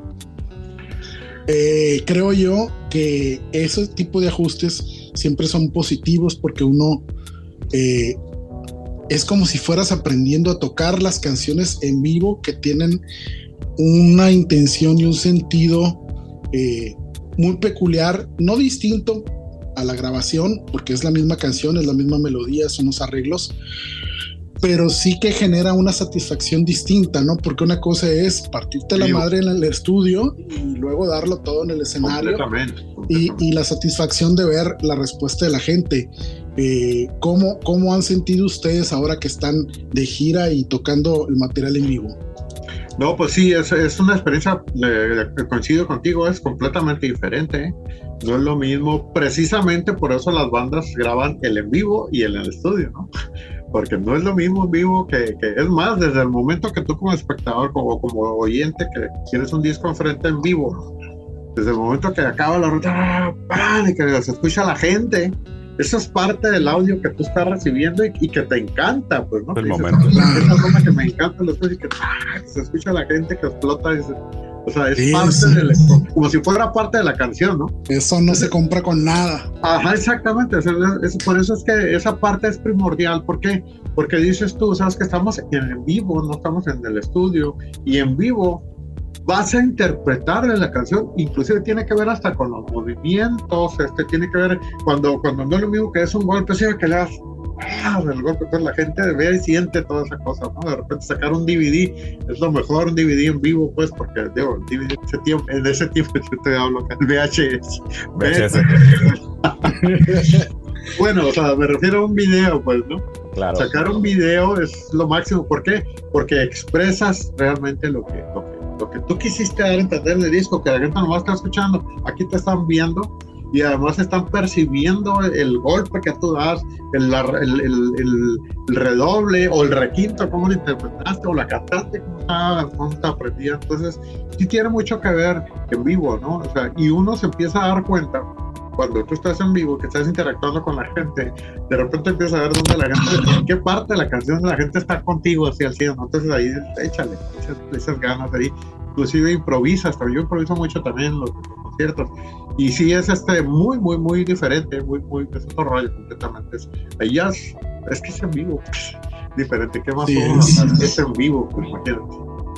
Creo yo que ese tipo de ajustes siempre son positivos porque uno es como si fueras aprendiendo a tocar las canciones en vivo que tienen una intención y un sentido muy peculiar, no distinto a la grabación porque es la misma canción, es la misma melodía, son los arreglos, pero sí que genera una satisfacción distinta, ¿no? Porque una cosa es partirte la madre en el estudio y luego darlo todo en el escenario. Y la satisfacción de ver la respuesta de la gente. ¿Cómo han sentido ustedes ahora que están de gira y tocando el material en vivo? No, pues sí, es una experiencia, coincido contigo, es completamente diferente, ¿eh? No es lo mismo, precisamente por eso las bandas graban el en vivo y el en el estudio, ¿no? Porque no es lo mismo en vivo que es más, desde el momento que tú como espectador o como oyente que tienes un disco enfrente en vivo, ¿no? Desde el momento que acaba la ruta, ¡pam! Y que se escucha a la gente, Esa es parte del audio que tú estás recibiendo y que te encanta, pues, ¿no? El momento. Esa forma que me encanta, lo que se escucha a la gente que explota. O sea, es parte del, como si fuera parte de la canción, ¿no? Eso no se compra con nada. Ajá, exactamente. O sea, por eso es que esa parte es primordial. ¿Por qué? Porque dices tú, sabes que estamos en vivo, no estamos en el estudio, y en vivo vas a interpretar la canción, inclusive tiene que ver hasta con los movimientos, tiene que ver cuando no es lo mismo que es un golpe, sino que le das el golpe, pues la gente ve y siente toda esa cosa, ¿no? De repente sacar un DVD es lo mejor, un DVD en vivo, pues, porque digo, el DVD en ese tiempo yo te hablo acá, el VHS. Bueno, o sea, me refiero a un video, pues, ¿no? Claro. Sacar un video es lo máximo. ¿Por qué? Porque expresas realmente lo que tú quisiste dar a entender del disco, que la gente nomás está escuchando. Aquí te están viendo y además están percibiendo el golpe que tú das, el redoble o el requinto, cómo lo interpretaste, o la cantaste, cómo te aprendías. Entonces, sí tiene mucho que ver en vivo, ¿no? O sea, y uno se empieza a dar cuenta cuando tú estás en vivo, que estás interactuando con la gente, de repente empiezas a ver dónde la gente, en qué parte de la canción la gente está contigo, así al 100, ¿no? Entonces ahí échale esas ganas ahí, inclusive improvisas, pero yo improviso mucho también en los conciertos, y sí es muy, muy, muy diferente, muy, muy, es otro rollo completamente, es que es en vivo, diferente, qué más es en vivo, pues, imagínate.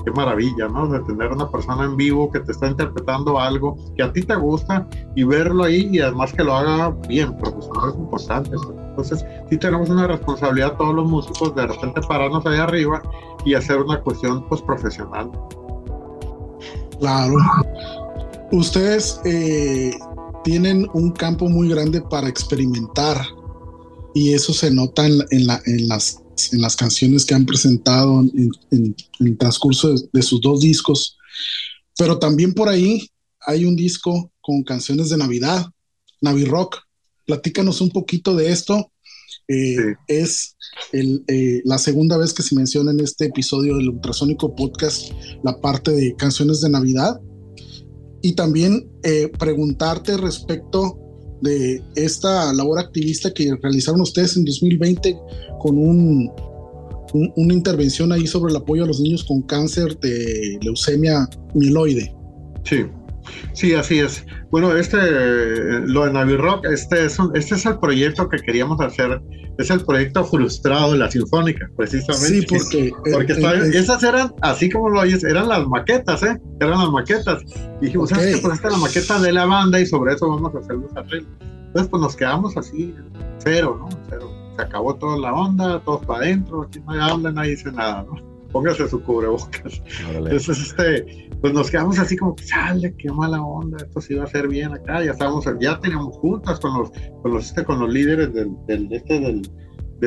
Qué maravilla, ¿no? De tener una persona en vivo que te está interpretando algo que a ti te gusta y verlo ahí, y además que lo haga bien, profesionales importantes. Entonces, sí tenemos una responsabilidad todos los músicos de repente pararnos ahí arriba y hacer una cuestión, pues, profesional. Claro. Ustedes tienen un campo muy grande para experimentar, y eso se nota en las canciones que han presentado en el transcurso de sus dos discos, pero también por ahí hay un disco con canciones de Navidad, Navirock. Platícanos un poquito de esto. Es la segunda vez que se menciona en este episodio del Ultrasónico Podcast la parte de canciones de Navidad, y también preguntarte respecto de esta labor activista que realizaron ustedes en 2020 con una intervención ahí sobre el apoyo a los niños con cáncer de leucemia mieloide. Sí, así es. Bueno, lo de Navirock, este es el proyecto que queríamos hacer, es el proyecto frustrado de la Sinfónica, precisamente. Sí, porque esas eran, así como lo oyes, eran las maquetas, eran las maquetas. Y dijimos, okay, ¿sabes qué? Pues esta es la maqueta de la banda y sobre eso vamos a hacer los arreglos. Entonces, pues nos quedamos así, cero, ¿no? Cero. Se acabó toda la onda, todos para adentro, aquí no habla, nadie dice nada, ¿no? Póngase su cubrebocas. Órale. Entonces, pues nos quedamos así como que, chale, qué mala onda, esto sí va a ser bien acá, ya teníamos juntas con los líderes de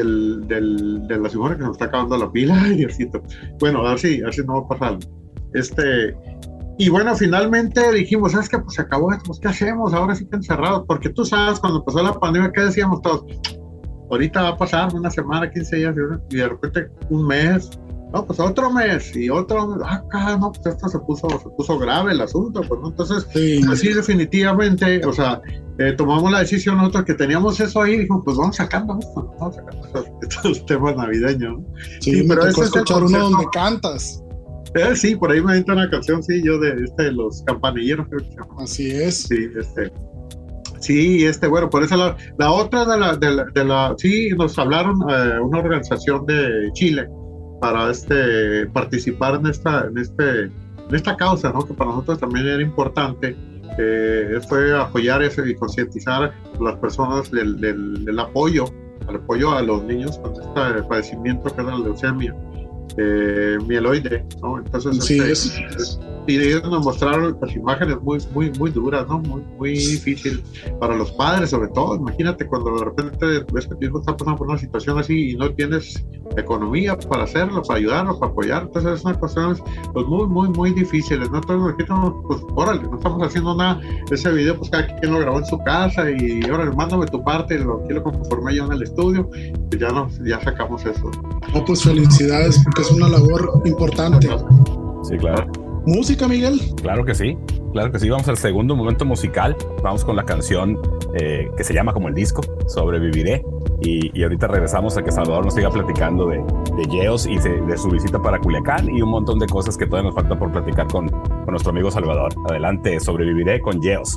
la Sinfónica, que nos está acabando la pila, ay, Diosito. Bueno, así no va a pasar. Y bueno, finalmente dijimos, ¿sabes qué? Pues se acabó esto, pues, ¿qué hacemos? Ahora sí que encerrados, porque tú sabes, cuando pasó la pandemia, ¿qué decíamos todos? Ahorita va a pasar una semana, 15 días, y de repente un mes, no, pues otro mes y otro mes, no, pues esto se puso grave el asunto, pues, ¿no? Entonces, así definitivamente, o sea, tomamos la decisión nosotros que teníamos eso ahí, dijimos, pues vamos sacando estos temas navideños, ¿no? Sí, pero eso es escuchar uno donde cantas. Sí, por ahí me entra una canción, sí, yo de los campanilleros, creo que se llama. Así es. Sí, Sí, bueno, por eso la otra de la sí, nos hablaron una organización de Chile para participar en esta causa, ¿no? Que para nosotros también era importante, fue apoyar eso y concientizar a las personas del apoyo, al apoyo a los niños con este padecimiento que es la leucemia mieloide, ¿no? Entonces, sí, y ellos nos mostraron las imágenes muy, muy, muy duras, ¿no? Muy, muy difícil para los padres, sobre todo. Imagínate cuando de repente ves que tu hijo está pasando por una situación así y no tienes economía para hacerlo, para ayudarlo, para apoyar. Entonces, es una cuestión, pues, muy, muy, muy difícil, ¿no? Entonces, pues, órale, no estamos haciendo nada. Ese video, pues, cada quien lo grabó en su casa y, órale, mándame tu parte, lo conformé yo en el estudio, y ya sacamos eso. No, pues, felicidades, porque es una labor importante. Sí, claro. ¿Música, Miguel? Claro que sí. Vamos al segundo momento musical. Vamos con la canción que se llama como el disco, Sobreviviré. Y ahorita regresamos a que Salvador nos siga platicando de Yeos y de su visita para Culiacán y un montón de cosas que todavía nos falta por platicar con nuestro amigo Salvador. Adelante, Sobreviviré con Yeos.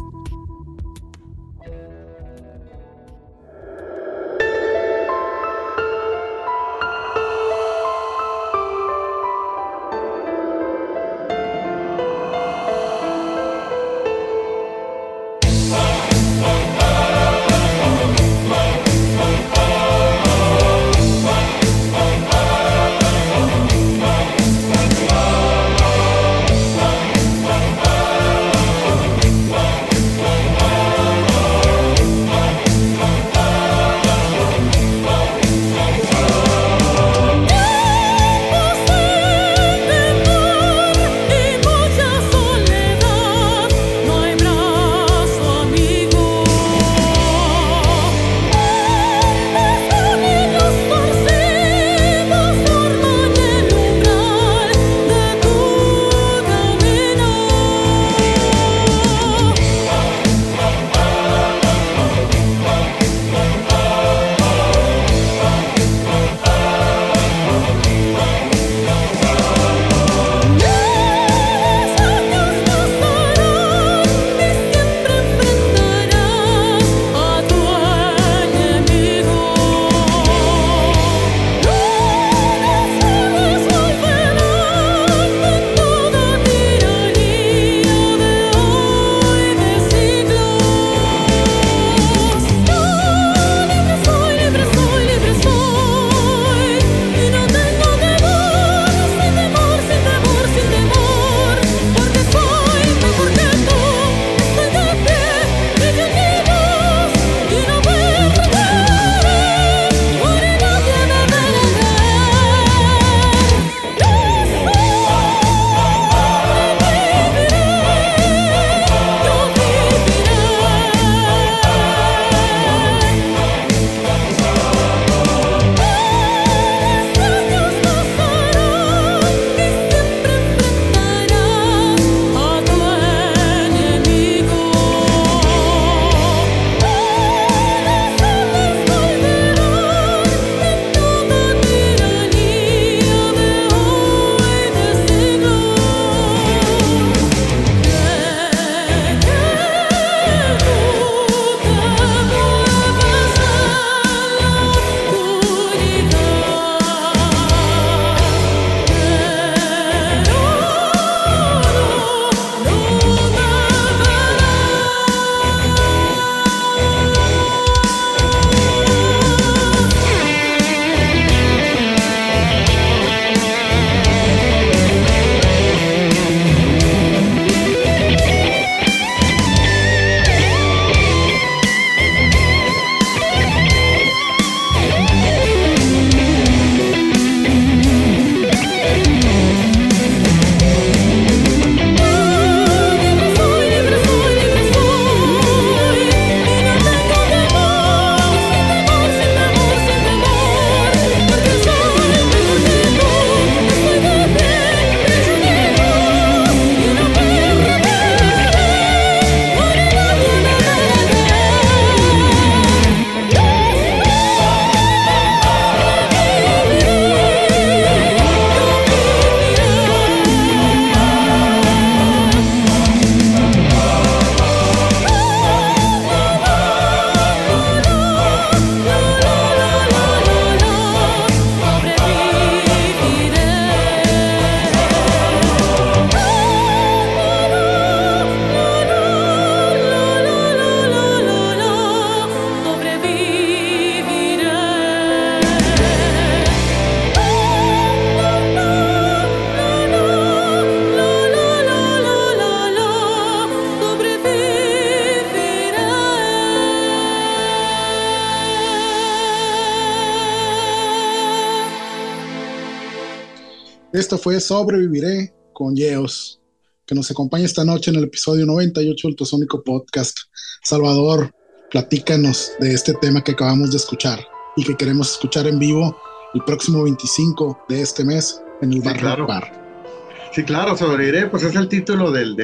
Esto fue Sobreviviré con Yeos, que nos acompaña esta noche en el episodio 98 del Ultrasónico Podcast. Salvador, platícanos de este tema que acabamos de escuchar y que queremos escuchar en vivo el próximo 25 de este mes en el Bar Rock Bar. Sí, claro, Sobreviviré, pues es el título del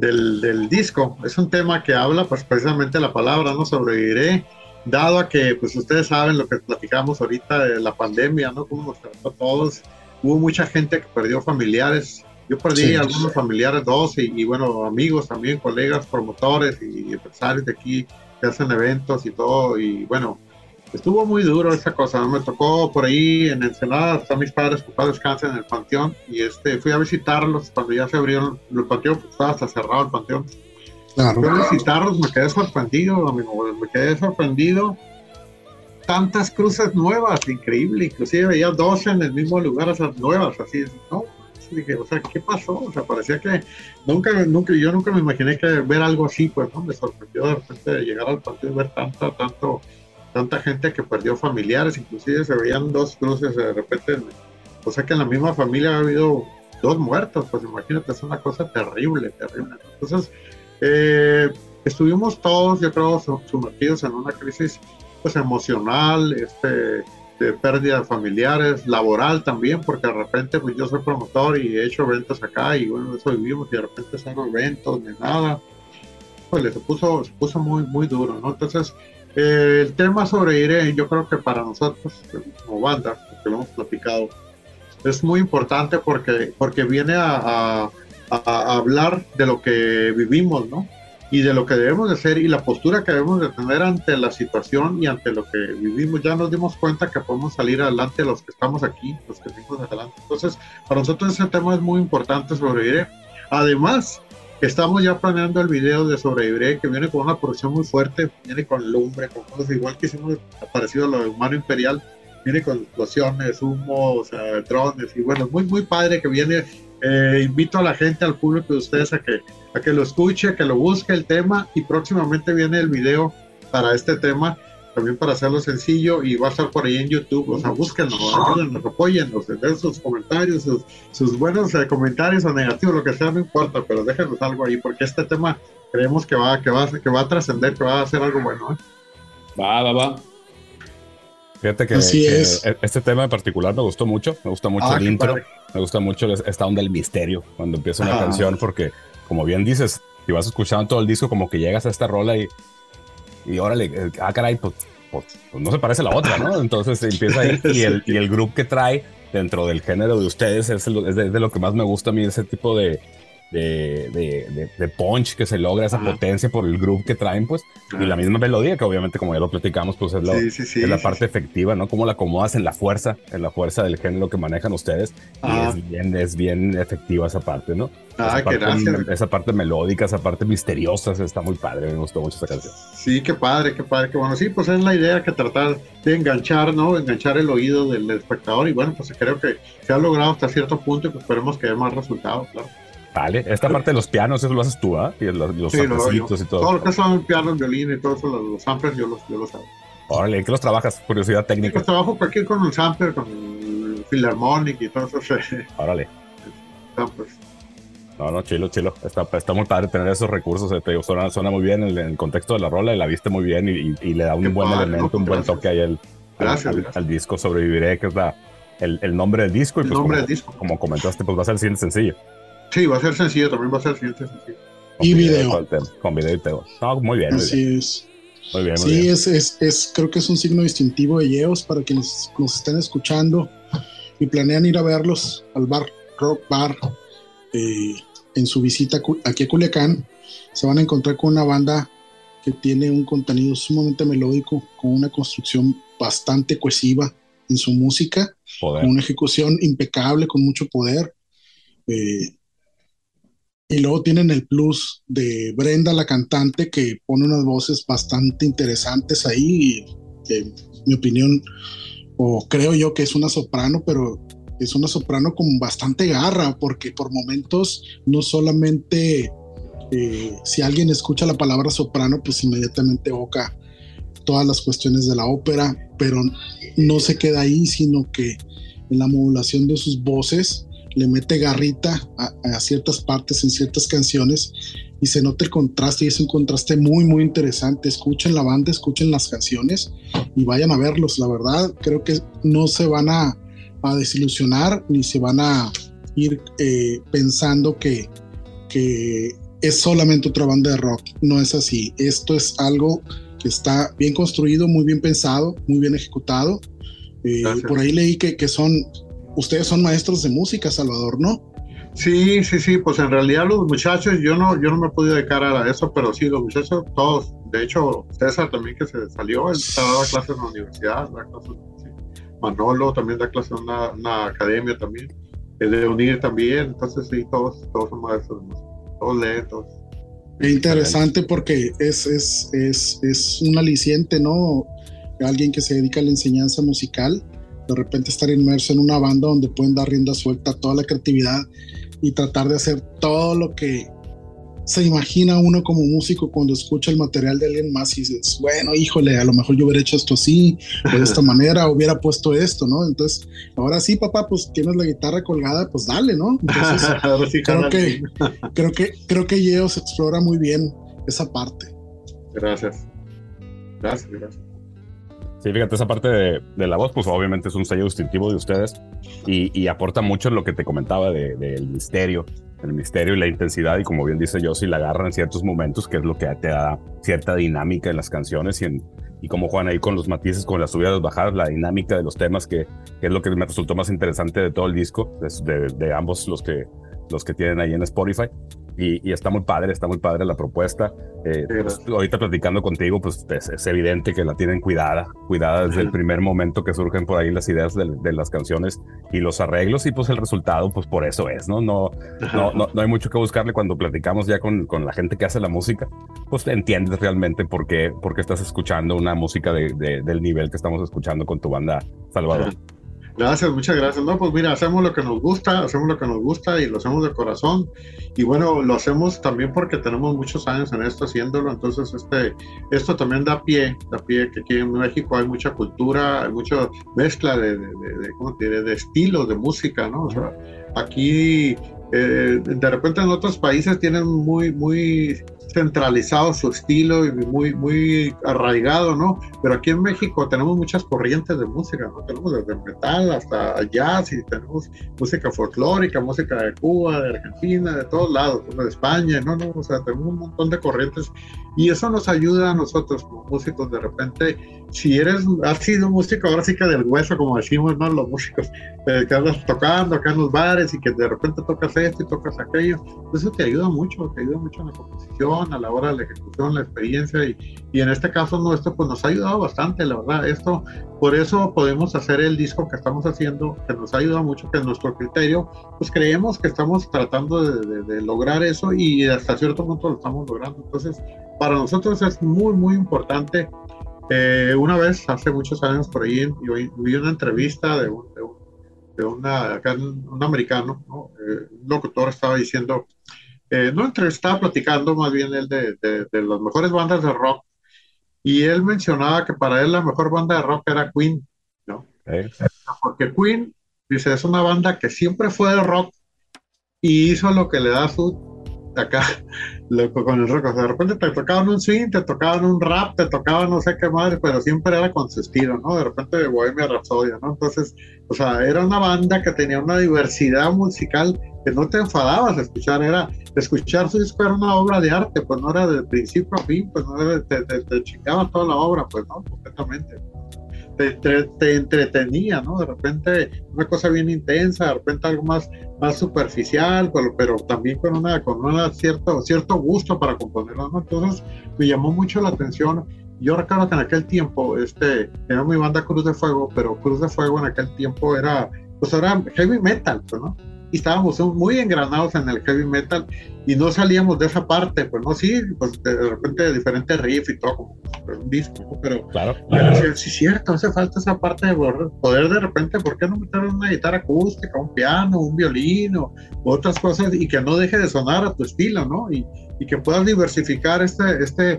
del disco. Es un tema que habla, pues, precisamente la palabra, ¿no? Sobreviviré, dado a que, pues, ustedes saben lo que platicamos ahorita de la pandemia, ¿no? Cómo nos trató a todos. Hubo mucha gente que perdió familiares. Yo perdí algunos familiares, dos, y bueno, amigos también, colegas, promotores y empresarios de aquí que hacen eventos y todo. Y bueno, estuvo muy duro esa cosa. Me tocó por ahí en Ensenada, hasta mis padres, papá descansa en el panteón, y fui a visitarlos cuando ya se abrió el panteón, pues estaba hasta cerrado el panteón. Claro. Fui a visitarlos, me quedé sorprendido, amigo, me quedé sorprendido. Tantas cruces nuevas, increíble, inclusive veía 12 en el mismo lugar, esas nuevas, así, ¿no? Dije, o sea, ¿qué pasó? O sea, parecía que yo nunca me imaginé que ver algo así, pues, ¿no? Me sorprendió de repente de llegar al panteón y ver tanta gente que perdió familiares, inclusive se veían dos cruces de repente, o sea que en la misma familia ha habido dos muertos, pues imagínate, es una cosa terrible, terrible. Entonces, estuvimos todos, yo creo, sumergidos en una crisis, pues, emocional, de pérdidas familiares, laboral también, porque de repente, pues, yo soy promotor y he hecho eventos acá, y bueno, eso vivimos, y de repente salgo eventos, ni nada, pues se puso muy, muy duro, ¿no? Entonces, el tema Sobreviviré, yo creo que para nosotros como banda, que lo hemos platicado, es muy importante porque viene a hablar de lo que vivimos, ¿no? Y de lo que debemos de hacer y la postura que debemos de tener ante la situación y ante lo que vivimos. Ya nos dimos cuenta que podemos salir adelante los que estamos aquí, los que seguimos adelante. Entonces, para nosotros ese tema es muy importante, Sobreviviré. Además, estamos ya planeando el video de Sobreviviré, que viene con una producción muy fuerte, viene con lumbre, con cosas igual que hicimos, parecido a lo de Humano Imperial, viene con explosiones, humo, o sea, drones, y bueno, muy, muy padre que viene. Invito a la gente, al público de ustedes, a que lo escuche, que lo busque el tema, y próximamente viene el video para este tema, también para hacerlo sencillo, y va a estar por ahí en YouTube. O sea, búsquenlo, apóyennos, den sus comentarios, sus buenos comentarios o negativos, lo que sea, no importa, pero déjenos algo ahí, porque este tema creemos que va a trascender, que va a hacer algo bueno, ¿eh? Va. Fíjate que, este tema en particular me gustó mucho, el intro, padre. Me gusta mucho esta onda del misterio cuando empieza una canción, porque como bien dices, si vas escuchando todo el disco, como que llegas a esta rola y órale, caray, pues no se parece a la otra, ¿no? Entonces empieza ahí y el grupo que trae dentro del género de ustedes es de lo que más me gusta a mí, ese tipo de punch que se logra, esa potencia por el groove que traen, pues, y la misma melodía que obviamente, como ya lo platicamos, pues es la parte efectiva, ¿no? Cómo la acomodas en la fuerza del género que manejan ustedes, y es bien efectiva esa parte, ¿no? Esa parte melódica, esa parte misteriosa, está muy padre, me gustó mucho esa canción. Sí, qué padre, que bueno, sí, pues es la idea, que tratar de enganchar, ¿no? Enganchar el oído del espectador, y bueno, pues creo que se ha logrado hasta cierto punto, y pues esperemos que haya más resultados, claro. Vale, esta parte de los pianos, eso lo haces tú, ¿ah? ¿Eh? Y los samplecitos y todo. Todo lo que son pianos, violín y todo eso, los samples, yo los hago. Órale, ¿qué los trabajas? Curiosidad técnica. Los trabajo aquí con un sample, con el Philharmonic y todo eso. Órale. Samples. No, chilo. Está muy padre tener esos recursos. Te digo, suena muy bien en el contexto de la rola, y la viste muy bien, y le da un buen elemento, un buen toque ahí al disco Sobreviviré, que es el nombre del disco. Y pues, como comentaste, pues va a ser el siguiente sencillo. Sí, va a ser sencillo. Y video. Con video y todo. No, muy bien. Así es. Muy bien, muy bien. Sí, creo que es un signo distintivo de Yeos para quienes nos están escuchando y planean ir a verlos al bar, Rock Bar, en su visita aquí a Culiacán. Se van a encontrar con una banda que tiene un contenido sumamente melódico, con una construcción bastante cohesiva en su música, con una ejecución impecable, con mucho poder. Y luego tienen el plus de Brenda, la cantante, que pone unas voces bastante interesantes ahí. Y mi opinión, o creo yo que es una soprano, pero es una soprano con bastante garra, porque por momentos no solamente si alguien escucha la palabra soprano, pues inmediatamente evoca todas las cuestiones de la ópera, pero no se queda ahí, sino que en la modulación de sus voces le mete garrita a ciertas partes en ciertas canciones, y se nota el contraste, y es un contraste muy muy interesante. Escuchen la banda, escuchen las canciones y vayan a verlos. La verdad, creo que no se van a desilusionar, ni se van a ir pensando que es solamente otra banda de rock. No es así. Esto es algo que está bien construido, muy bien pensado, muy bien ejecutado. Por ahí leí que son, ustedes son maestros de música, Salvador, ¿no? Sí, pues en realidad los muchachos, yo no me he podido dedicar a eso, pero sí, los muchachos, todos, de hecho, César también, que se salió, él daba clases en la universidad, Manolo también da clases en una academia también, el de UNIR también, entonces sí, todos son maestros de música, todos leen, todos. Interesante porque es un aliciente, ¿no? Alguien que se dedica a la enseñanza musical, de repente estar inmerso en una banda donde pueden dar rienda suelta a toda la creatividad y tratar de hacer todo lo que se imagina uno como músico cuando escucha el material de alguien más y dices, bueno, híjole, a lo mejor yo hubiera hecho esto así, o de esta manera, hubiera puesto esto, ¿no? Entonces, ahora sí, papá, pues tienes la guitarra colgada, pues dale, ¿no? Entonces, sí, creo que Yeo se explora muy bien esa parte. Gracias. Sí, fíjate, esa parte de la voz, pues obviamente es un sello distintivo de ustedes y aporta mucho en lo que te comentaba del misterio, el misterio y la intensidad, y como bien dice Yossi, la agarra en ciertos momentos, que es lo que te da cierta dinámica en las canciones y como Juan ahí con los matices, con las subidas, las bajadas, la dinámica de los temas, que es lo que me resultó más interesante de todo el disco, de ambos los que tienen ahí en Spotify. Y está muy padre la propuesta. Pues, ahorita platicando contigo, pues es evidente que la tienen cuidada desde el primer momento que surgen por ahí las ideas de las canciones y los arreglos, y pues el resultado, pues por eso es, ¿no? No hay mucho que buscarle. Cuando platicamos ya con la gente que hace la música, pues entiendes realmente por qué estás escuchando una música del nivel que estamos escuchando con tu banda, Salvador. Gracias, muchas gracias. No, pues mira, hacemos lo que nos gusta y lo hacemos de corazón. Y bueno, lo hacemos también porque tenemos muchos años en esto haciéndolo. Entonces, esto también da pie que aquí en México hay mucha cultura, hay mucha mezcla de estilos de música, ¿no? O sea, aquí de repente en otros países tienen muy, muy centralizado su estilo y muy, muy arraigado, ¿no? Pero aquí en México tenemos muchas corrientes de música, ¿no? Tenemos desde metal hasta jazz y tenemos música folclórica, música de Cuba, de Argentina, de todos lados, de España, no, o sea, tenemos un montón de corrientes y eso nos ayuda a nosotros como músicos. De repente, si has sido músico, ahora sí que del hueso, como decimos, ¿no? Los músicos que andas tocando acá en los bares y que de repente tocas esto y tocas aquello, eso te ayuda mucho en la composición, a la hora de la ejecución, la experiencia y en este caso nuestro, pues nos ha ayudado bastante, la verdad, esto, por eso podemos hacer el disco que estamos haciendo, que nos ayuda mucho, que en nuestro criterio pues creemos que estamos tratando de lograr eso y hasta cierto punto lo estamos logrando. Entonces para nosotros es muy, muy importante. Una vez, hace muchos años por ahí, yo vi una entrevista de un americano, ¿no? Un locutor estaba diciendo, estaba platicando más bien él de las mejores bandas de rock, y él mencionaba que para él la mejor banda de rock era Queen, ¿no? Porque Queen, dice, es una banda que siempre fue de rock y hizo lo que le da su acá con el rock. O sea, de repente te tocaban un swing, te tocaban un rap, te tocaban no sé qué madre, pero siempre era con su estilo, ¿no? De repente Bohemia Rhapsody, ¿no? Entonces, o sea, era una banda que tenía una diversidad musical que no te enfadabas a escuchar, escuchar su disco era una obra de arte, pues no era del principio a fin, pues no era, te chingaba toda la obra, pues no, completamente. Te entretenía, ¿no? De repente una cosa bien intensa, de repente algo más superficial, pero también con una cierto gusto para componerlo, ¿no? Entonces me llamó mucho la atención. Yo recuerdo que en aquel tiempo, era mi banda Cruz de Fuego, pero Cruz de Fuego en aquel tiempo era heavy metal, ¿no? Y estábamos muy engranados en el heavy metal y no salíamos de esa parte, pues no, sí, pues de repente diferentes riffs y todo, como un disco, pero claro. Sí, cierto, hace falta esa parte de poder de repente, ¿por qué no meter una guitarra acústica, un piano, un violín o otras cosas y que no deje de sonar a tu estilo, ¿no? Y que puedas diversificar este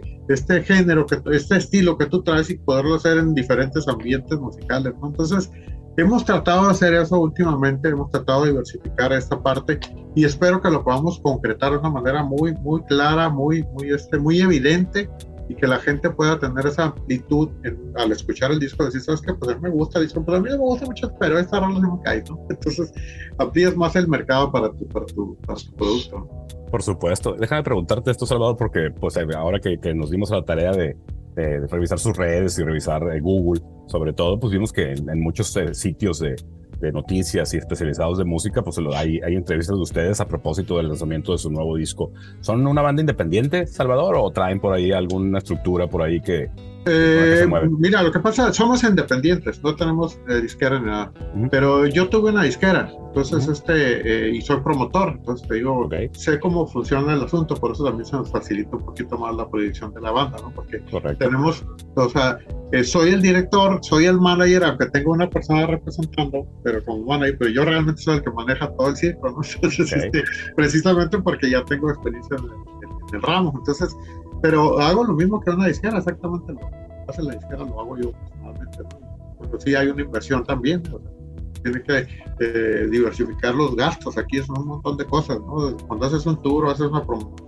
género, este estilo que tú traes y poderlo hacer en diferentes ambientes musicales, ¿no? Entonces, hemos tratado de hacer eso últimamente, hemos tratado de diversificar esta parte y espero que lo podamos concretar de una manera muy, muy clara, muy, muy, muy evidente y que la gente pueda tener esa amplitud al escuchar el disco, decir, ¿sabes qué? Pues a mí me gusta el disco, pero a mí no me gusta mucho, pero esta rola no me cae, ¿no? Entonces amplías más el mercado para tu producto, ¿no? Por supuesto. Déjame preguntarte esto, Salvador, porque pues ahora que nos dimos a la tarea de revisar sus redes y revisar Google, sobre todo, pues vimos que en muchos sitios de noticias y especializados de música, pues hay entrevistas de ustedes a propósito del lanzamiento de su nuevo disco. ¿Son una banda independiente, Salvador, o traen por ahí alguna estructura por ahí que se mueve? Mira, lo que pasa, somos independientes, no tenemos disquera ni nada, pero yo tuve una disquera, entonces y soy promotor, entonces te digo, sé cómo funciona el asunto, por eso también se nos facilita un poquito más la proyección de la banda, ¿no? Porque tenemos, o sea, soy el director, soy el manager, aunque tengo una persona representando, pero como manager, pero yo realmente soy el que maneja todo el circo, ¿no? Entonces, precisamente porque ya tengo experiencia en el ramo, entonces. Pero hago lo mismo que una disquera, exactamente lo que hace la disquera lo hago yo personalmente, ¿no? Porque sí hay una inversión también, o sea, tiene que diversificar los gastos, aquí es un montón de cosas, ¿no? Cuando haces un tour o haces una promoción,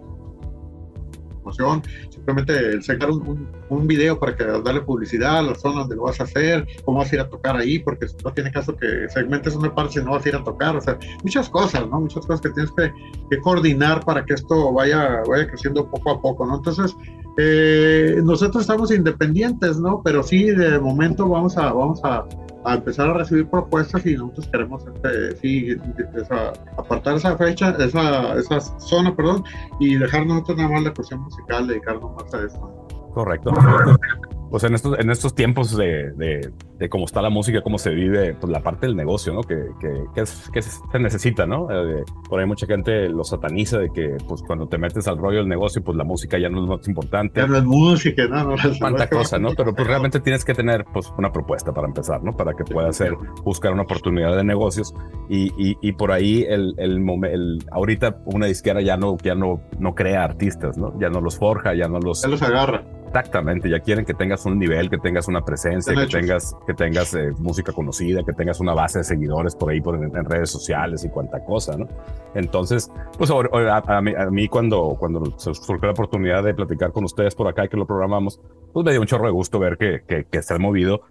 simplemente sacar un video para que darle publicidad a las zonas donde lo vas a hacer, cómo vas a ir a tocar ahí, porque no tiene caso que segmentes una parte y no vas a ir a tocar, o sea, muchas cosas, ¿no? Muchas cosas que tienes que coordinar para que esto vaya creciendo poco a poco, ¿no? Entonces, nosotros estamos independientes, ¿no? Pero sí, de momento vamos a empezar a recibir propuestas y nosotros queremos apartar esa fecha, esa zona, perdón, y dejar nosotros nada más la cuestión musical, dedicarnos más a esto. Correcto. Pues en estos tiempos de cómo está la música, cómo se vive, pues la parte del negocio, ¿no? Que se necesita, ¿no? Por ahí mucha gente lo sataniza de que, pues cuando te metes al rollo del negocio, pues la música ya no es lo más importante. Ya no es música, ¿no? Tanta cosa, ¿no? Pero pues realmente tienes que tener, pues, una propuesta para empezar, ¿no? Para que puedas buscar una oportunidad de negocios y por ahí ahorita una disquera ya no crea artistas, ¿no? Ya no los forja, ya los agarra. Exactamente, ya quieren que tengas un nivel, que tengas una presencia, que tengas música conocida, que tengas una base de seguidores por ahí en redes sociales y cuanta cosa, ¿no? Entonces, pues a mí cuando se surgió la oportunidad de platicar con ustedes por acá y que lo programamos, pues me dio un chorro de gusto ver que se han movido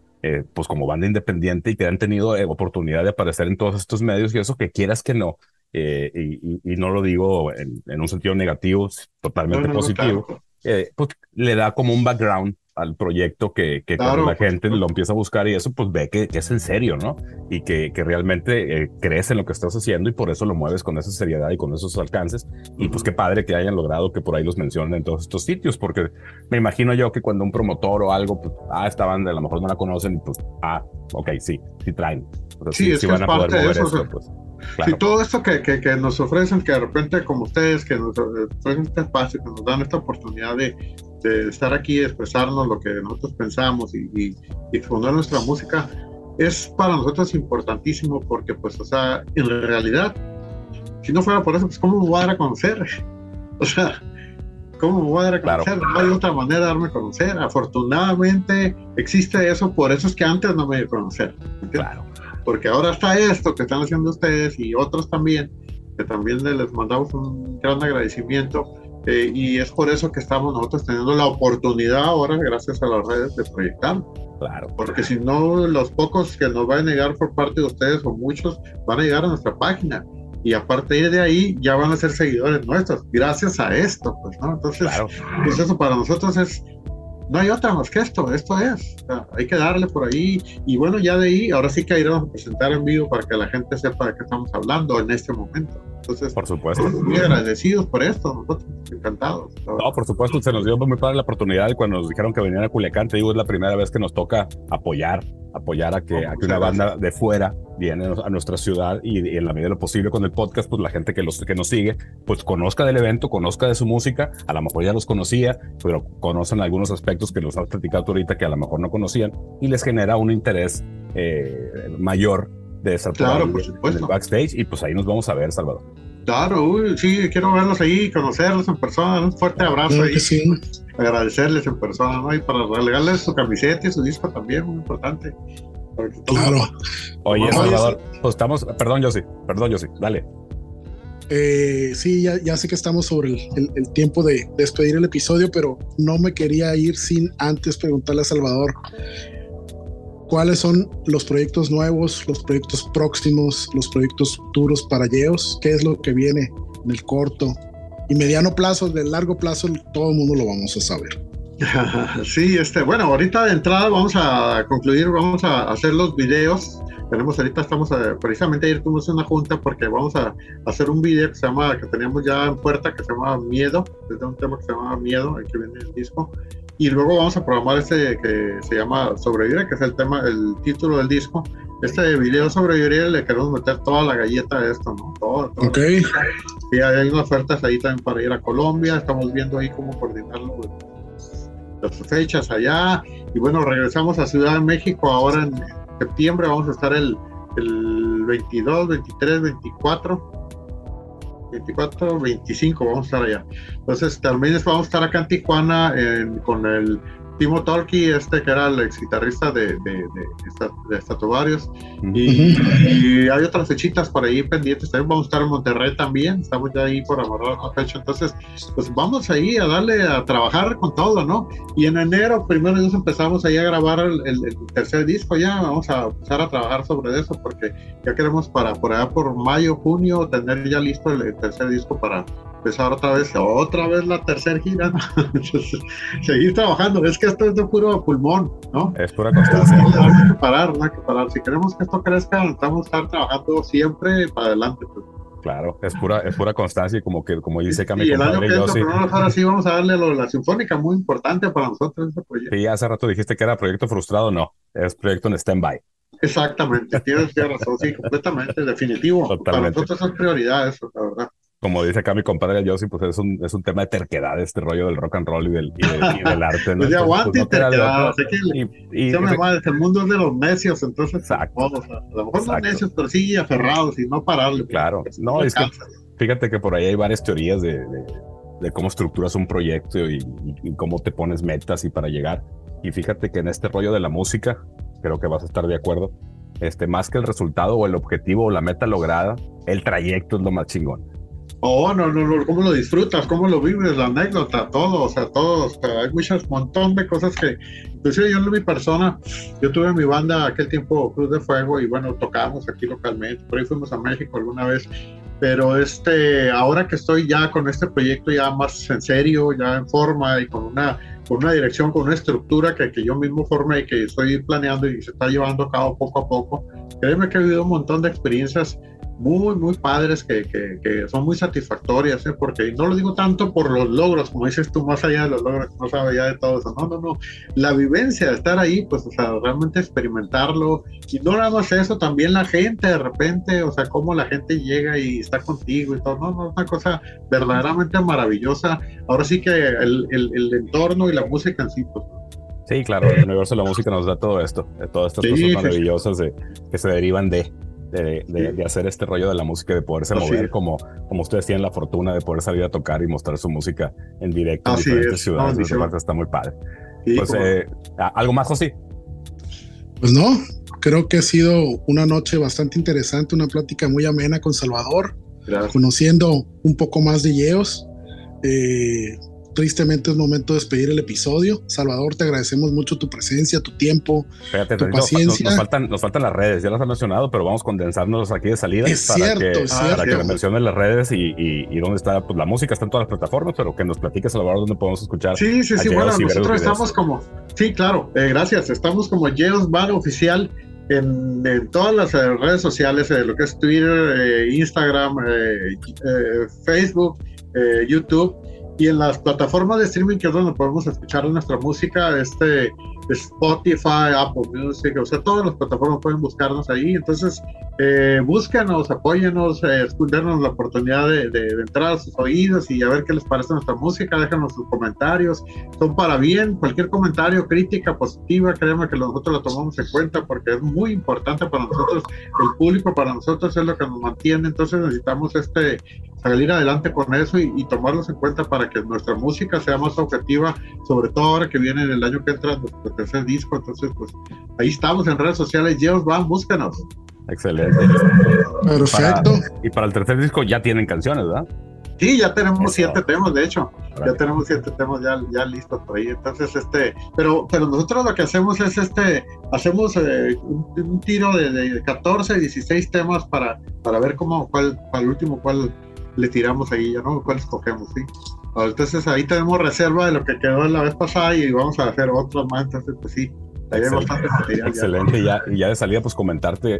pues como banda independiente y que han tenido oportunidad de aparecer en todos estos medios y eso que quieras que no. Y no lo digo en un sentido negativo, totalmente positivo. Claro. Pues le da como un background al proyecto que claro, cuando la gente lo empieza a buscar y eso pues ve que es en serio, ¿no? Y que realmente crees en lo que estás haciendo y por eso lo mueves con esa seriedad y con esos alcances. Y pues qué padre que hayan logrado que por ahí los mencionen en todos estos sitios, porque me imagino yo que cuando un promotor o algo, pues, esta banda a lo mejor no la conocen, pues, sí traen. Pero sí, es que van a poder mover eso, esto, pues. Claro. Sí, todo esto que nos ofrecen, que de repente como ustedes, que nos ofrecen este espacio, que nos dan esta oportunidad de estar aquí, de expresarnos lo que nosotros pensamos y exponer nuestra música, es para nosotros importantísimo porque, pues, o sea, en realidad, si no fuera por eso, pues, ¿cómo me voy a dar a conocer? O sea, ¿cómo me voy a dar a conocer? Claro. No hay otra manera de darme a conocer. Afortunadamente existe eso, por eso es que antes no me di a conocer. ¿Entiendes? Claro. Porque ahora está esto que están haciendo ustedes y otros también, que también les mandamos un gran agradecimiento y es por eso que estamos nosotros teniendo la oportunidad ahora, gracias a las redes, de proyectar. Claro. Porque si no, los pocos que nos van a llegar por parte de ustedes o muchos van a llegar a nuestra página y a partir de ahí ya van a ser seguidores nuestros, gracias a esto, pues, ¿no? Entonces, pues eso para nosotros es... No hay otra más que esto es, o sea, hay que darle por ahí, y bueno, ya de ahí, ahora sí que iremos a presentar en vivo para que la gente sepa de qué estamos hablando en este momento. Entonces, por supuesto, muy agradecidos por esto, nosotros encantados. No, por supuesto, se nos dio muy padre la oportunidad cuando nos dijeron que venían a Culiacán, te digo, es la primera vez que nos toca apoyar a que una banda de fuera viene a nuestra ciudad y en la medida de lo posible con el podcast, pues la gente que nos sigue, pues conozca del evento, conozca de su música, a lo mejor ya los conocía, pero conocen algunos aspectos que los has platicado ahorita que a lo mejor no conocían y les genera un interés mayor de desarrollar el backstage y pues ahí nos vamos a ver, Salvador. Claro, sí, quiero verlos ahí, conocerlos en persona, un fuerte abrazo ahí, sí. Agradecerles en persona, ¿no? Y para regalarles su camiseta y su disco también, muy importante. Claro. Oye, Salvador, pues estamos, perdón, Yossi, dale. Sí, ya sé que estamos sobre el tiempo de despedir el episodio, pero no me quería ir sin antes preguntarle a Salvador cuáles son los proyectos nuevos, los proyectos próximos, los proyectos futuros para Yeos, qué es lo que viene en el corto, y mediano plazo, de largo plazo, todo el mundo lo vamos a saber. Sí, bueno, ahorita de entrada vamos a concluir, vamos a hacer los videos. Tenemos ahorita, precisamente ayer tuvimos una junta porque vamos a hacer un video que se llama, que teníamos ya en puerta, que se llama Miedo, desde un tema que se llama Miedo, el que viene el disco, y luego vamos a programar ese que se llama Sobrevivir, que es el tema, el título del disco. Este video Sobrevivir le queremos meter toda la galleta de esto, ¿no? Todo. Ok. Y hay unas ofertas ahí también para ir a Colombia, estamos viendo ahí cómo coordinarlo, pues, las fechas allá. Y bueno, regresamos a Ciudad de México ahora en septiembre, vamos a estar el 22, 23, 24, 25 vamos a estar allá. Entonces también vamos a estar acá en Tijuana con el Timo Tolki, que era el ex guitarrista de Estatuarios, y hay otras fechitas por ahí pendientes. También vamos a estar en Monterrey también, estamos ya ahí por amarrar la fecha. Entonces, pues vamos ahí a darle a trabajar con todo, ¿no? Y en enero, primero nos empezamos ahí a grabar el tercer disco, ya vamos a empezar a trabajar sobre eso, porque ya queremos para por allá por mayo, junio, tener ya listo el tercer disco para empezar otra vez la tercera gira, ¿no? Seguir trabajando, es que esto es de puro pulmón, ¿no? Es pura constancia. No hay que parar. Si queremos que esto crezca, estamos a estar trabajando siempre para adelante, pues. Claro, es pura constancia y como dice Cami. Y el año que entra, sí. Ahora sí vamos a darle lo de la Sinfónica, muy importante para nosotros ese proyecto. Sí, hace rato dijiste que era proyecto frustrado, no, es proyecto en stand-by. Exactamente, tienes razón, sí, completamente, definitivo. Totalmente. Para nosotros es prioridad eso, la verdad. Como dice acá mi compadre Yossi, pues es un tema de terquedad, este rollo del rock and roll y del arte. Pues de aguante y terquedad. Así que el mundo es de los necios, entonces. Exacto. Vamos, a lo mejor no necios, pero sí aferrados y no pararle. Claro. No, es que fíjate que por ahí hay varias teorías de cómo estructuras un proyecto y cómo te pones metas y para llegar. Y fíjate que en este rollo de la música, creo que vas a estar de acuerdo, más que el resultado o el objetivo o la meta lograda, el trayecto es lo más chingón. Oh, no, cómo lo disfrutas, cómo lo vives, la anécdota, todo, hay muchas, montón de cosas que, inclusive yo en mi persona, yo tuve en mi banda aquel tiempo Cruz de Fuego y bueno, tocábamos aquí localmente, por ahí fuimos a México alguna vez, pero ahora que estoy ya con este proyecto ya más en serio, ya en forma y con una dirección, con una estructura que yo mismo formé y que estoy planeando y se está llevando a cabo poco a poco, créeme que he vivido un montón de experiencias muy, muy padres que son muy satisfactorias, ¿eh? Porque no lo digo tanto por los logros, como dices tú, más allá de los logros, más allá de todo eso, no, la vivencia de estar ahí, pues, realmente experimentarlo, y no nada más eso, también la gente de repente, cómo la gente llega y está contigo y todo, no, es una cosa verdaderamente maravillosa. Ahora sí que el entorno y la música en sí, pues. Sí, claro, el universo de la música nos da todo esto, todas estas cosas maravillosas que se derivan de hacer este rollo de la música, de poderse mover como ustedes tienen la fortuna de poder salir a tocar y mostrar su música en directo en diferentes ciudades. Esa parte está muy padre. Sí, pues, ¿algo más, José? Pues no, creo que ha sido una noche bastante interesante, una plática muy amena con Salvador, conociendo un poco más de Yeos. Tristemente es momento de despedir el episodio. Salvador, te agradecemos mucho tu presencia, tu tiempo, tu paciencia. Nos faltan las redes, ya las han mencionado, pero vamos a condensarnos aquí de salida para que le mencionen las redes y dónde está, pues, la música está en todas las plataformas, pero que nos platique, Salvador, dónde podemos escuchar. Sí, bueno, nosotros estamos como... Sí, claro, gracias. Estamos como Yeos Band Oficial en todas las redes sociales, lo que es Twitter, Instagram, Facebook, YouTube. Y en las plataformas de streaming, que es donde podemos escuchar nuestra música, Spotify, Apple Music, todas las plataformas pueden buscarnos ahí. Entonces, búscanos, apóyenos, darnos la oportunidad de entrar a sus oídos y a ver qué les parece nuestra música. Déjanos sus comentarios, son para bien. Cualquier comentario, crítica positiva, créanme que nosotros lo tomamos en cuenta porque es muy importante para nosotros. El público para nosotros es lo que nos mantiene, entonces necesitamos salir adelante con eso y tomarlos en cuenta para que nuestra música sea más objetiva, sobre todo ahora que viene el año que entra nuestro tercer disco. Entonces, pues, ahí estamos en redes sociales, Yeos Band, búscanos. Excelente. Perfecto. Para el tercer disco ya tienen canciones, ¿verdad? Sí, ya tenemos 7 temas, de hecho. Ya tenemos 7 temas ya listos por ahí. Entonces, pero nosotros lo que hacemos es hacemos un tiro de 14, 16 temas para ver cuál le tiramos ahí, ya no, cuál escogemos, ¿sí? Entonces ahí tenemos reserva de lo que quedó la vez pasada y vamos a hacer otro más, entonces pues sí, ahí hay bastante material. Excelente, ya de salida pues comentarte,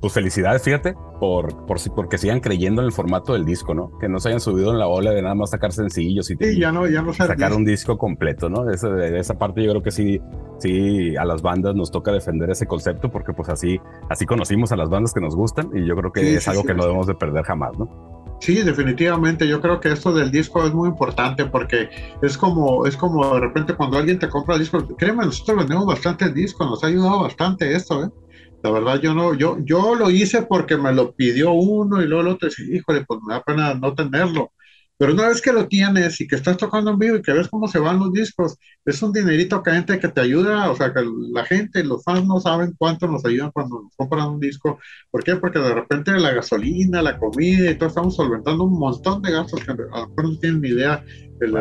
pues felicidades, fíjate, porque sigan creyendo en el formato del disco, ¿no? Que no se hayan subido en la ola de nada más sacar sencillos y sacar un disco completo, ¿no? De esa parte yo creo que sí a las bandas nos toca defender ese concepto, porque pues así conocimos a las bandas que nos gustan y yo creo que es algo que no debemos de perder jamás, ¿no? Sí, definitivamente. Yo creo que esto del disco es muy importante porque es como de repente cuando alguien te compra el disco. Créeme, nosotros vendemos bastante el disco, nos ha ayudado bastante esto, ¿eh? La verdad, yo lo hice porque me lo pidió uno y luego el otro dice, híjole, pues me da pena no tenerlo. Pero una vez que lo tienes y que estás tocando en vivo y que ves cómo se van los discos, es un dinerito caliente que te ayuda, o sea, que la gente, los fans no saben cuánto nos ayudan cuando nos compran un disco. ¿Por qué? Porque de repente la gasolina, la comida y todo, estamos solventando un montón de gastos que a lo mejor no tienen ni idea del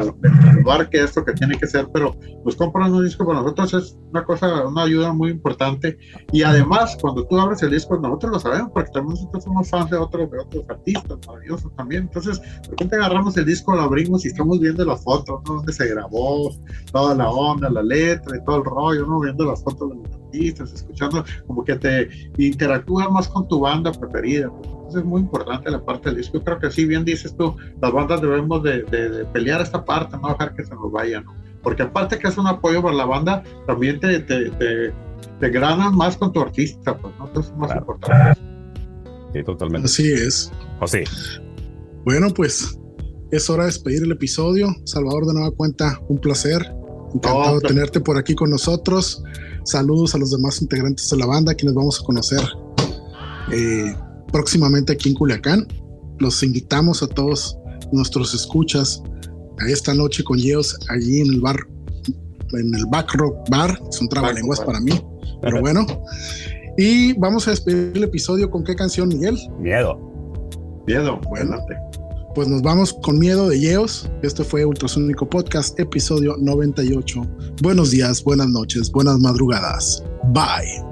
bar que esto que tiene que ser, pero nos compran un disco para nosotros es una ayuda muy importante. Y además, cuando tú abres el disco, nosotros lo sabemos, porque también nosotros somos fans de otros artistas maravillosos también. Entonces, de repente agarramos el disco, lo abrimos y estamos viendo las fotos, ¿no? Donde se grabó, toda la onda, la letra y todo el rollo, ¿no? Viendo las fotos de los artistas, escuchando, como que te interactúas más con tu banda preferida, pues. Es muy importante la parte del disco. Yo creo que sí, bien dices tú, las bandas debemos de pelear esta parte, no dejar que se nos vaya, ¿no? Porque aparte que es un apoyo para la banda, también te granan más con tu artista, pues, ¿no? Entonces es más importante. Sí, totalmente. Así es. Así. Bueno, pues es hora de despedir el episodio. Salvador, de nueva cuenta, un placer. Encantado de tenerte por aquí con nosotros. Saludos a los demás integrantes de la banda, quienes vamos a conocer próximamente aquí en Culiacán. Los invitamos a todos nuestros escuchas a esta noche con ellos allí en el bar, en el Back Rock Bar. Es un trabalenguas para mí, pero bueno. Y vamos a despedir el episodio con ¿qué canción, Miguel? Miedo. Bueno, pues nos vamos con Miedo de Yeos. Esto fue Ultrasónico Podcast, episodio 98. Buenos días, buenas noches, buenas madrugadas. Bye.